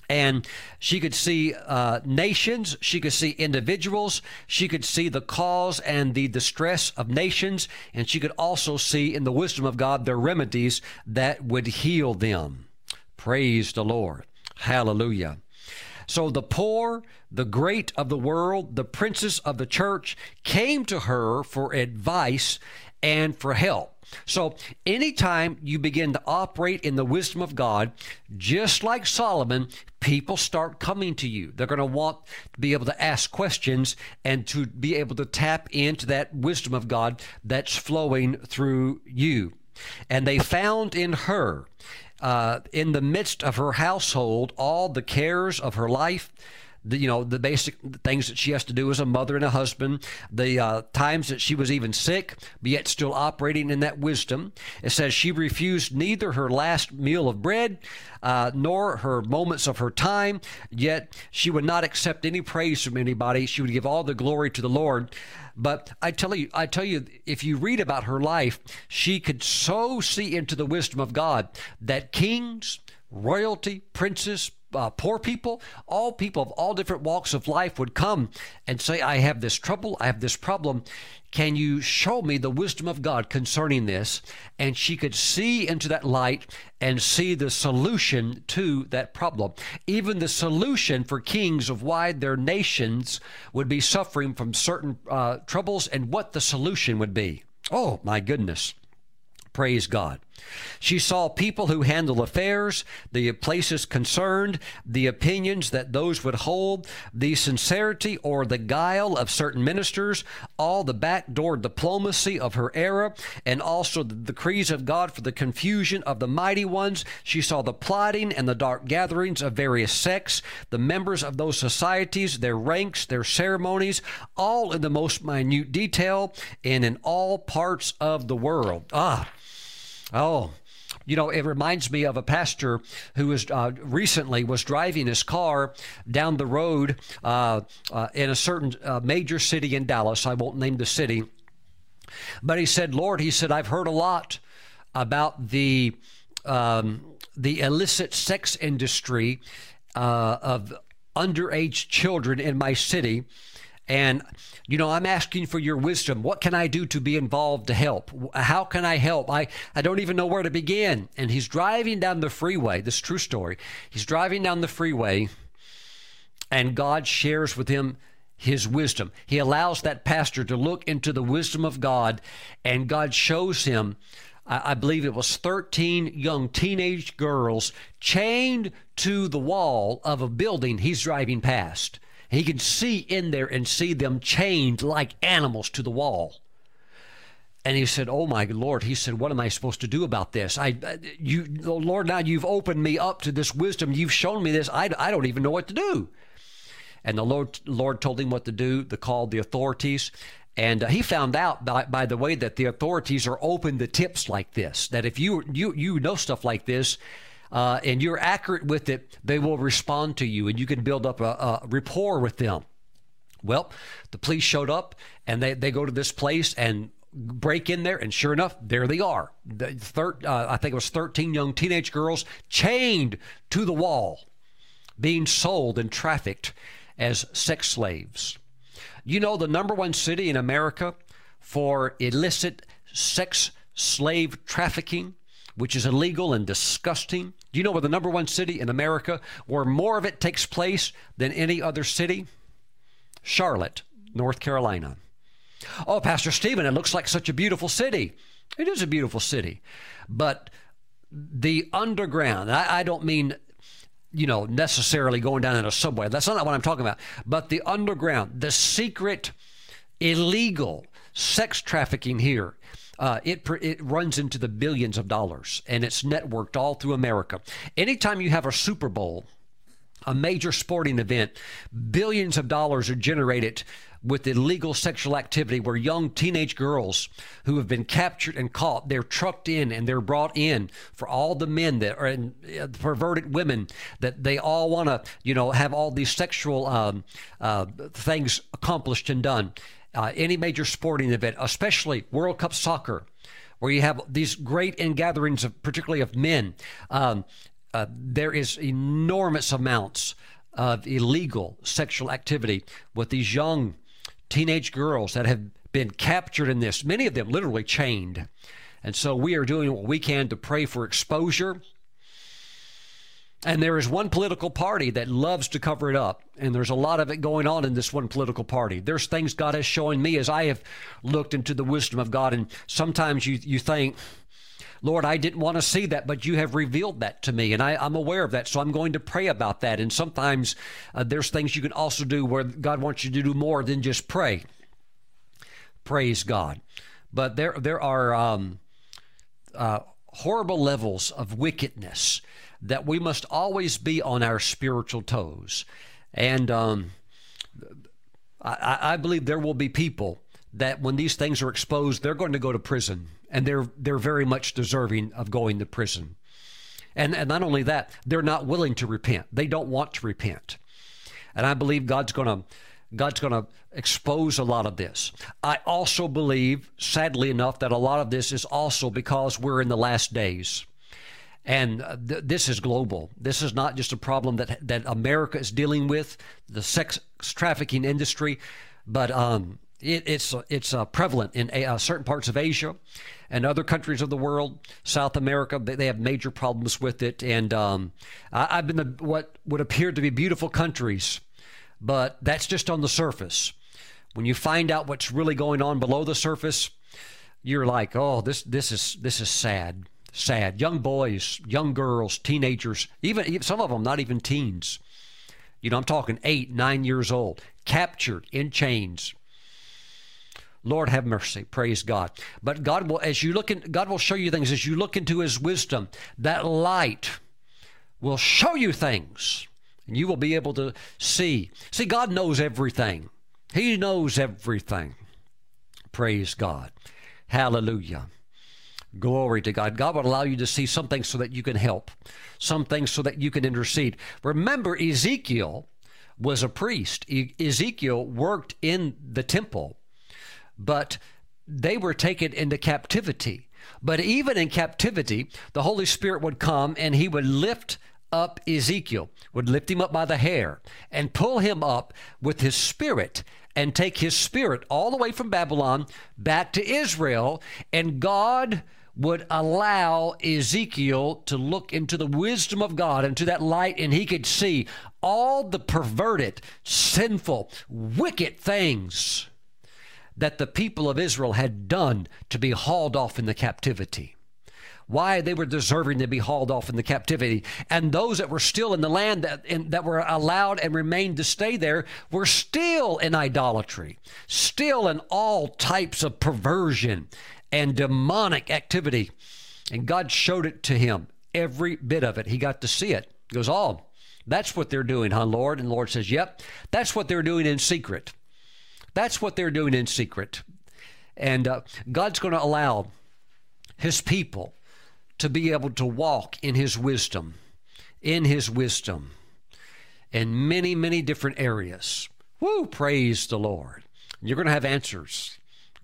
And she could see uh, nations, she could see individuals, she could see the cause and the distress of nations, and she could also see in the wisdom of God their remedies that would heal them. Praise the Lord. Hallelujah. So the poor, the great of the world, the princes of the church came to her for advice and for help. So anytime you begin to operate in the wisdom of God, just like Solomon, people start coming to you. They're going to want to be able to ask questions and to be able to tap into that wisdom of God that's flowing through you. And they found in her, Uh, in the midst of her household, all the cares of her life, the, you know, the basic things that she has to do as a mother and a husband, the uh, times that she was even sick, but yet still operating in that wisdom. It says she refused neither her last meal of bread, uh, nor her moments of her time, yet she would not accept any praise from anybody. She would give all the glory to the Lord. But I tell you, I tell you, if you read about her life, she could so see into the wisdom of God that kings, royalty, princes, uh, poor people, all people of all different walks of life would come and say, I have this trouble, I have this problem. Can you show me the wisdom of God concerning this? And she could see into that light and see the solution to that problem. Even the solution for kings of why their nations would be suffering from certain uh, troubles and what the solution would be. Oh, my goodness. Praise God. She saw people who handle affairs, the places concerned, the opinions that those would hold, the sincerity or the guile of certain ministers, all the backdoor diplomacy of her era, and also the decrees of God for the confusion of the mighty ones. She saw the plotting and the dark gatherings of various sects, the members of those societies, their ranks, their ceremonies, all in the most minute detail and in all parts of the world. Ah, Oh, you know, it reminds me of a pastor who was uh, recently was driving his car down the road uh, uh, in a certain uh, major city in Dallas. I won't name the city. But he said, Lord, he said, I've heard a lot about the um, the illicit sex industry uh, of underage children in my city. And, you know, I'm asking for your wisdom. What can I do to be involved to help? How can I help? I, I don't even know where to begin. And he's driving down the freeway. This is a true story. He's driving down the freeway, and God shares with him his wisdom. He allows that pastor to look into the wisdom of God, and God shows him, I, I believe it was thirteen young teenage girls chained to the wall of a building he's driving past. He can see in there and see them chained like animals to the wall. And he said, oh, my Lord, he said, what am I supposed to do about this? I, you, Lord, now you've opened me up to this wisdom. You've shown me this. I, I don't even know what to do. And the Lord, Lord told him what to do. They called the authorities. And uh, he found out, by, by the way, that the authorities are open to tips like this, that if you, you, you know stuff like this, Uh, and you're accurate with it, they will respond to you, and you can build up a, a rapport with them. Well, the police showed up, and they, they go to this place and break in there, and sure enough, there they are. The thir uh, I think it was thirteen young teenage girls chained to the wall, being sold and trafficked as sex slaves. You know, the number one city in America for illicit sex slave trafficking, which is illegal and disgusting. Do you know we're the number one city in America where more of it takes place than any other city? Charlotte, North Carolina. Oh, Pastor Stephen, it looks like such a beautiful city. It is a beautiful city. But the underground, I, I don't mean, you know, necessarily going down in a subway. That's not what I'm talking about. But the underground, the secret, illegal sex trafficking here, Uh, it, it runs into the billions of dollars, and it's networked all through America. Anytime you have a Super Bowl, a major sporting event, billions of dollars are generated with illegal sexual activity where young teenage girls who have been captured and caught, they're trucked in and they're brought in for all the men that are in, uh, perverted women that they all want to, you know, have all these sexual um, uh, things accomplished and done. Uh, any major sporting event, especially World Cup soccer, where you have these great ingatherings of particularly of men, um, uh, there is enormous amounts of illegal sexual activity with these young teenage girls that have been captured in this, many of them literally chained. And so we are doing what we can to pray for exposure. And there is one political party that loves to cover it up, and there's a lot of it going on in this one political party. There's things God has shown me as I have looked into the wisdom of God, and sometimes you, you think, Lord, I didn't want to see that, but you have revealed that to me, and I, I'm aware of that, so I'm going to pray about that. And sometimes uh, there's things you can also do where God wants you to do more than just pray. Praise God. But there, there are um, uh, horrible levels of wickedness that we must always be on our spiritual toes. And um, I, I believe there will be people that when these things are exposed, they're going to go to prison, and they're, they're very much deserving of going to prison. And, and not only that, they're not willing to repent. They don't want to repent. And I believe God's going to God's going to expose a lot of this. I also believe, sadly enough, that a lot of this is also because we're in the last days. And th this is global. This is not just a problem that that America is dealing with, the sex trafficking industry, but um, it, it's it's uh, prevalent in uh, certain parts of Asia and other countries of the world. South America, they, they have major problems with it. And um, I, I've been to what would appear to be beautiful countries, but that's just on the surface. When you find out what's really going on below the surface, you're like, oh, this this is this is sad. Sad. Young boys, young girls, teenagers, even some of them not even teens. You know, I'm talking eight, nine years old, captured in chains. Lord have mercy. Praise God. But God will, as you look in, God will show you things as you look into His wisdom. That light will show you things, and you will be able to see. See, God knows everything. He knows everything. Praise God. Hallelujah. Glory to God. God will allow you to see some things so that you can help, some things so that you can intercede. Remember, Ezekiel was a priest. E- Ezekiel worked in the temple, but they were taken into captivity. But even in captivity, the Holy Spirit would come and he would lift up Ezekiel, would lift him up by the hair and pull him up with his spirit and take his spirit all the way from Babylon back to Israel. And God would allow Ezekiel to look into the wisdom of God, into that light, and he could see all the perverted, sinful, wicked things that the people of Israel had done to be hauled off in the captivity. Why they were deserving to be hauled off in the captivity. And those that were still in the land that, in, that were allowed and remained to stay there were still in idolatry, still in all types of perversion and demonic activity. And God showed it to him, every bit of it. He got to see it. He goes, oh, that's what they're doing, huh, Lord? And the Lord says, yep, that's what they're doing in secret. That's what they're doing in secret. And uh, God's going to allow his people to be able to walk in his wisdom, in his wisdom in many, many different areas. Woo, praise the Lord. You're going to have answers.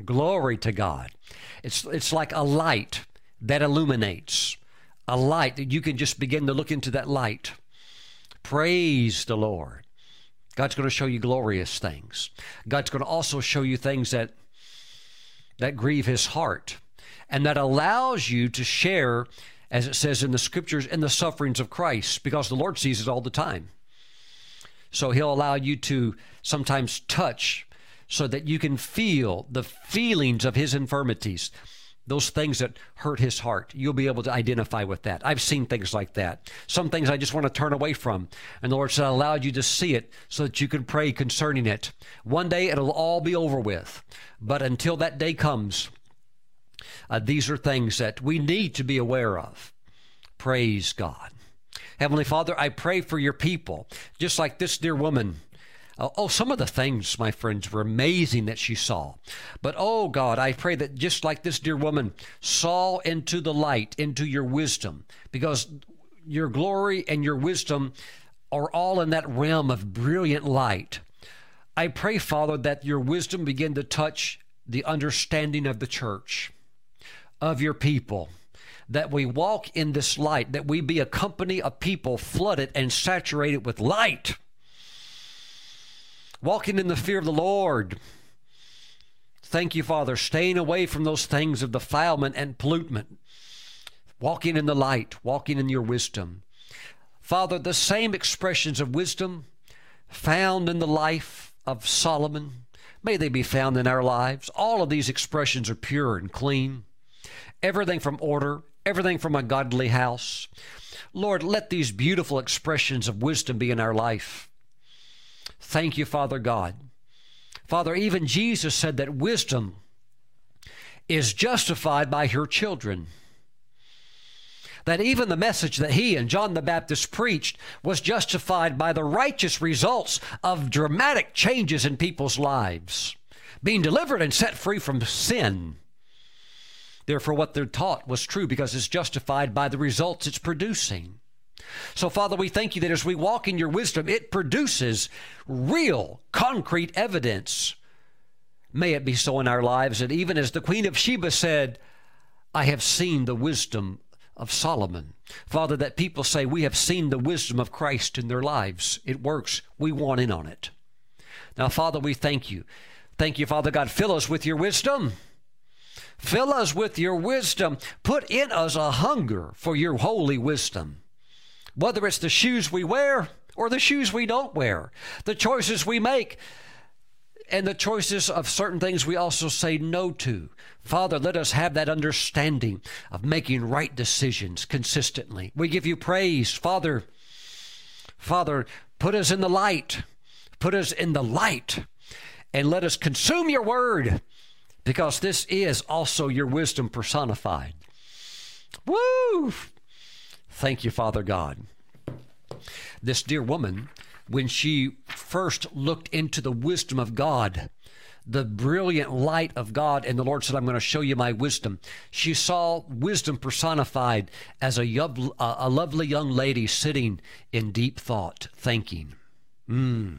Glory to God. It's, it's like a light that illuminates, a light that you can just begin to look into that light. Praise the Lord. God's going to show you glorious things. God's going to also show you things that, that grieve his heart and that allows you to share, as it says in the scriptures, in the sufferings of Christ, because the Lord sees it all the time. So he'll allow you to sometimes touch so that you can feel the feelings of his infirmities, those things that hurt his heart. You'll be able to identify with that. I've seen things like that. Some things I just want to turn away from. And the Lord said, I allowed you to see it so that you can pray concerning it. One day it'll all be over with. But until that day comes, uh, these are things that we need to be aware of. Praise God. Heavenly Father, I pray for your people, just like this dear woman. Oh, some of the things, my friends, were amazing that she saw. But, oh, God, I pray that just like this dear woman saw into the light, into your wisdom, because your glory and your wisdom are all in that realm of brilliant light. I pray, Father, that your wisdom begin to touch the understanding of the church, of your people, that we walk in this light, that we be a company of people flooded and saturated with light. Walking in the fear of the Lord. Thank you, Father, staying away from those things of defilement and pollutement. Walking in the light, walking in your wisdom. Father, the same expressions of wisdom found in the life of Solomon, may they be found in our lives. All of these expressions are pure and clean. Everything from order, everything from a godly house. Lord, let these beautiful expressions of wisdom be in our life. Thank you, Father God. Father, even Jesus said that wisdom is justified by her children. That even the message that he and John the Baptist preached was justified by the righteous results of dramatic changes in people's lives, being delivered and set free from sin. Therefore, what they're taught was true because it's justified by the results it's producing. So, Father, we thank you that as we walk in your wisdom, it produces real, concrete evidence. May it be so in our lives. And even as the Queen of Sheba said, I have seen the wisdom of Solomon. Father, that people say we have seen the wisdom of Christ in their lives. It works. We want in on it. Now, Father, we thank you. Thank you, Father God. Fill us with your wisdom. Fill us with your wisdom. Put in us a hunger for your holy wisdom. Whether it's the shoes we wear or the shoes we don't wear, the choices we make, and the choices of certain things we also say no to. Father, let us have that understanding of making right decisions consistently. We give you praise, Father. Father, put us in the light. Put us in the light, and let us consume your word, because this is also your wisdom personified. Woo! Thank you, Father God. This dear woman, when she first looked into the wisdom of God, the brilliant light of God, and the Lord said, I'm going to show you my wisdom. She saw wisdom personified as a, yob, uh, a lovely young lady sitting in deep thought, thinking. Mm.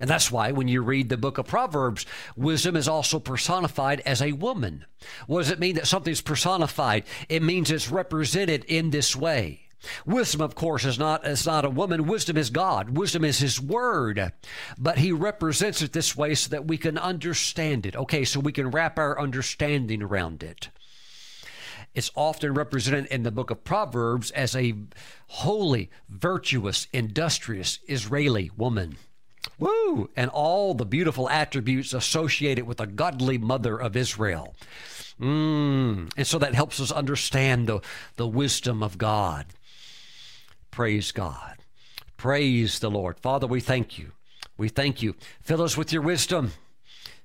And that's why when you read the book of Proverbs, wisdom is also personified as a woman. What does it mean that something's personified? It means it's represented in this way. Wisdom, of course, is not, is not a woman. Wisdom is God. Wisdom is his word. But he represents it this way so that we can understand it. Okay, so we can wrap our understanding around it. It's often represented in the book of Proverbs as a holy, virtuous, industrious Israeli woman. Woo! And all the beautiful attributes associated with a godly mother of Israel. Mm. And so that helps us understand the, the wisdom of God. Praise God. Praise the Lord. Father, we thank you. We thank you. Fill us with your wisdom.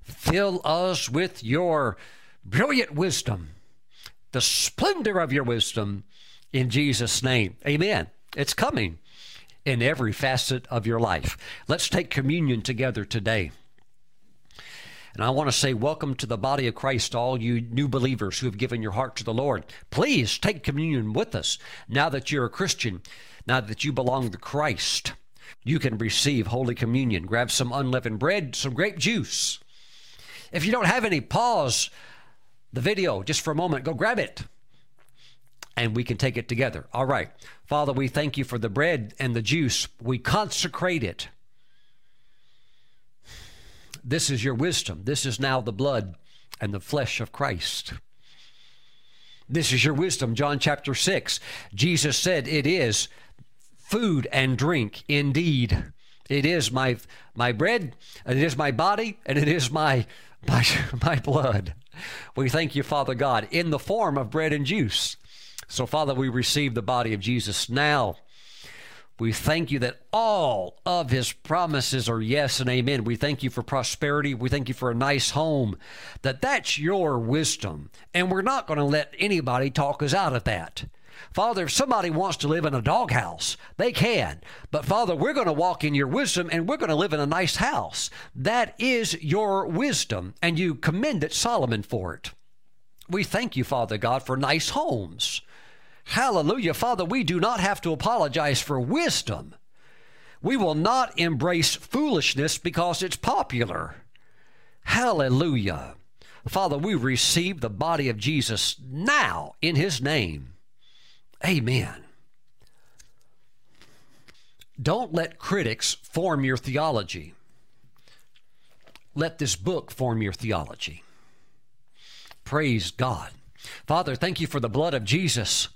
Fill us with your brilliant wisdom, the splendor of your wisdom, in Jesus' name. Amen. It's coming in every facet of your life. Let's take communion together today. And I want to say welcome to the body of Christ, all you new believers who have given your heart to the Lord. Please take communion with us. Now that you're a Christian, now that you belong to Christ, you can receive Holy Communion. Grab some unleavened bread, some grape juice. If you don't have any, pause the video just for a moment. Go grab it, and we can take it together. All right. Father, we thank you for the bread and the juice. We consecrate it. This is your wisdom. This is now the blood and the flesh of Christ. This is your wisdom. John chapter six, Jesus said, it is food and drink indeed. It is my, my bread, and it is my body, and it is my, my, my blood. We thank you, Father God, in the form of bread and juice. So, Father, we receive the body of Jesus now. We thank you that all of his promises are yes and amen. We thank you for prosperity. We thank you for a nice home. That that's your wisdom. And we're not going to let anybody talk us out of that. Father, if somebody wants to live in a doghouse, they can. But Father, we're going to walk in your wisdom, and we're going to live in a nice house. That is your wisdom. And you commended Solomon for it. We thank you, Father God, for nice homes. Hallelujah. Father, we do not have to apologize for wisdom. We will not embrace foolishness because it's popular. Hallelujah. Father, we receive the body of Jesus now in his name. Amen. Don't let critics form your theology. Let this book form your theology. Praise God. Father, thank you for the blood of Jesus.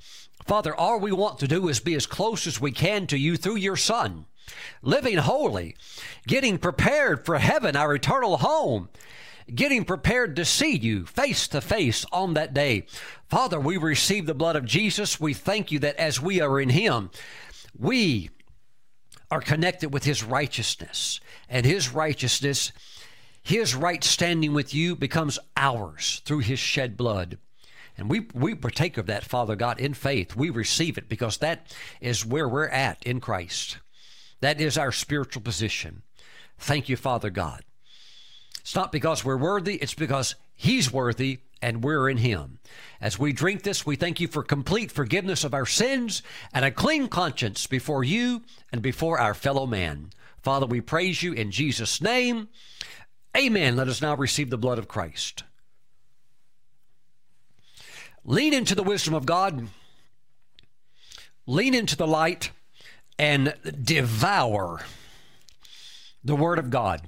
Father, all we want to do is be as close as we can to you through your Son, living holy, getting prepared for heaven, our eternal home, getting prepared to see you face to face on that day. Father, we receive the blood of Jesus. We thank you that as we are in him, we are connected with his righteousness, and his righteousness, his right standing with you, becomes ours through his shed blood. And we, we partake of that, Father God, in faith. We receive it because that is where we're at in Christ. That is our spiritual position. Thank you, Father God. It's not because we're worthy. It's because he's worthy and we're in him. As we drink this, we thank you for complete forgiveness of our sins and a clean conscience before you and before our fellow man. Father, we praise you in Jesus' name. Amen. Let us now receive the blood of Christ. Lean into the wisdom of God, lean into the light, and devour the Word of God.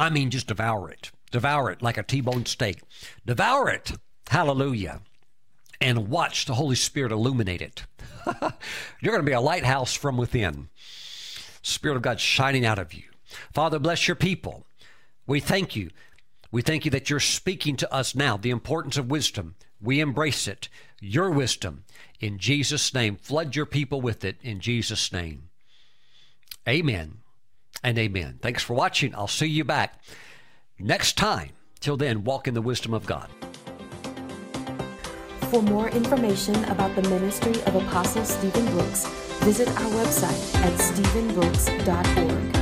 I mean, just devour it. Devour it like a T-bone steak. Devour it. Hallelujah. And watch the Holy Spirit illuminate it. You're going to be a lighthouse from within. Spirit of God shining out of you. Father, bless your people. We thank you. We thank you that you're speaking to us now, the importance of wisdom. We embrace it, your wisdom, in Jesus' name. Flood your people with it, in Jesus' name. Amen and amen. Thanks for watching. I'll see you back next time. Till then, walk in the wisdom of God. For more information about the ministry of Apostle Stephen Brooks, visit our website at stephen brooks dot org.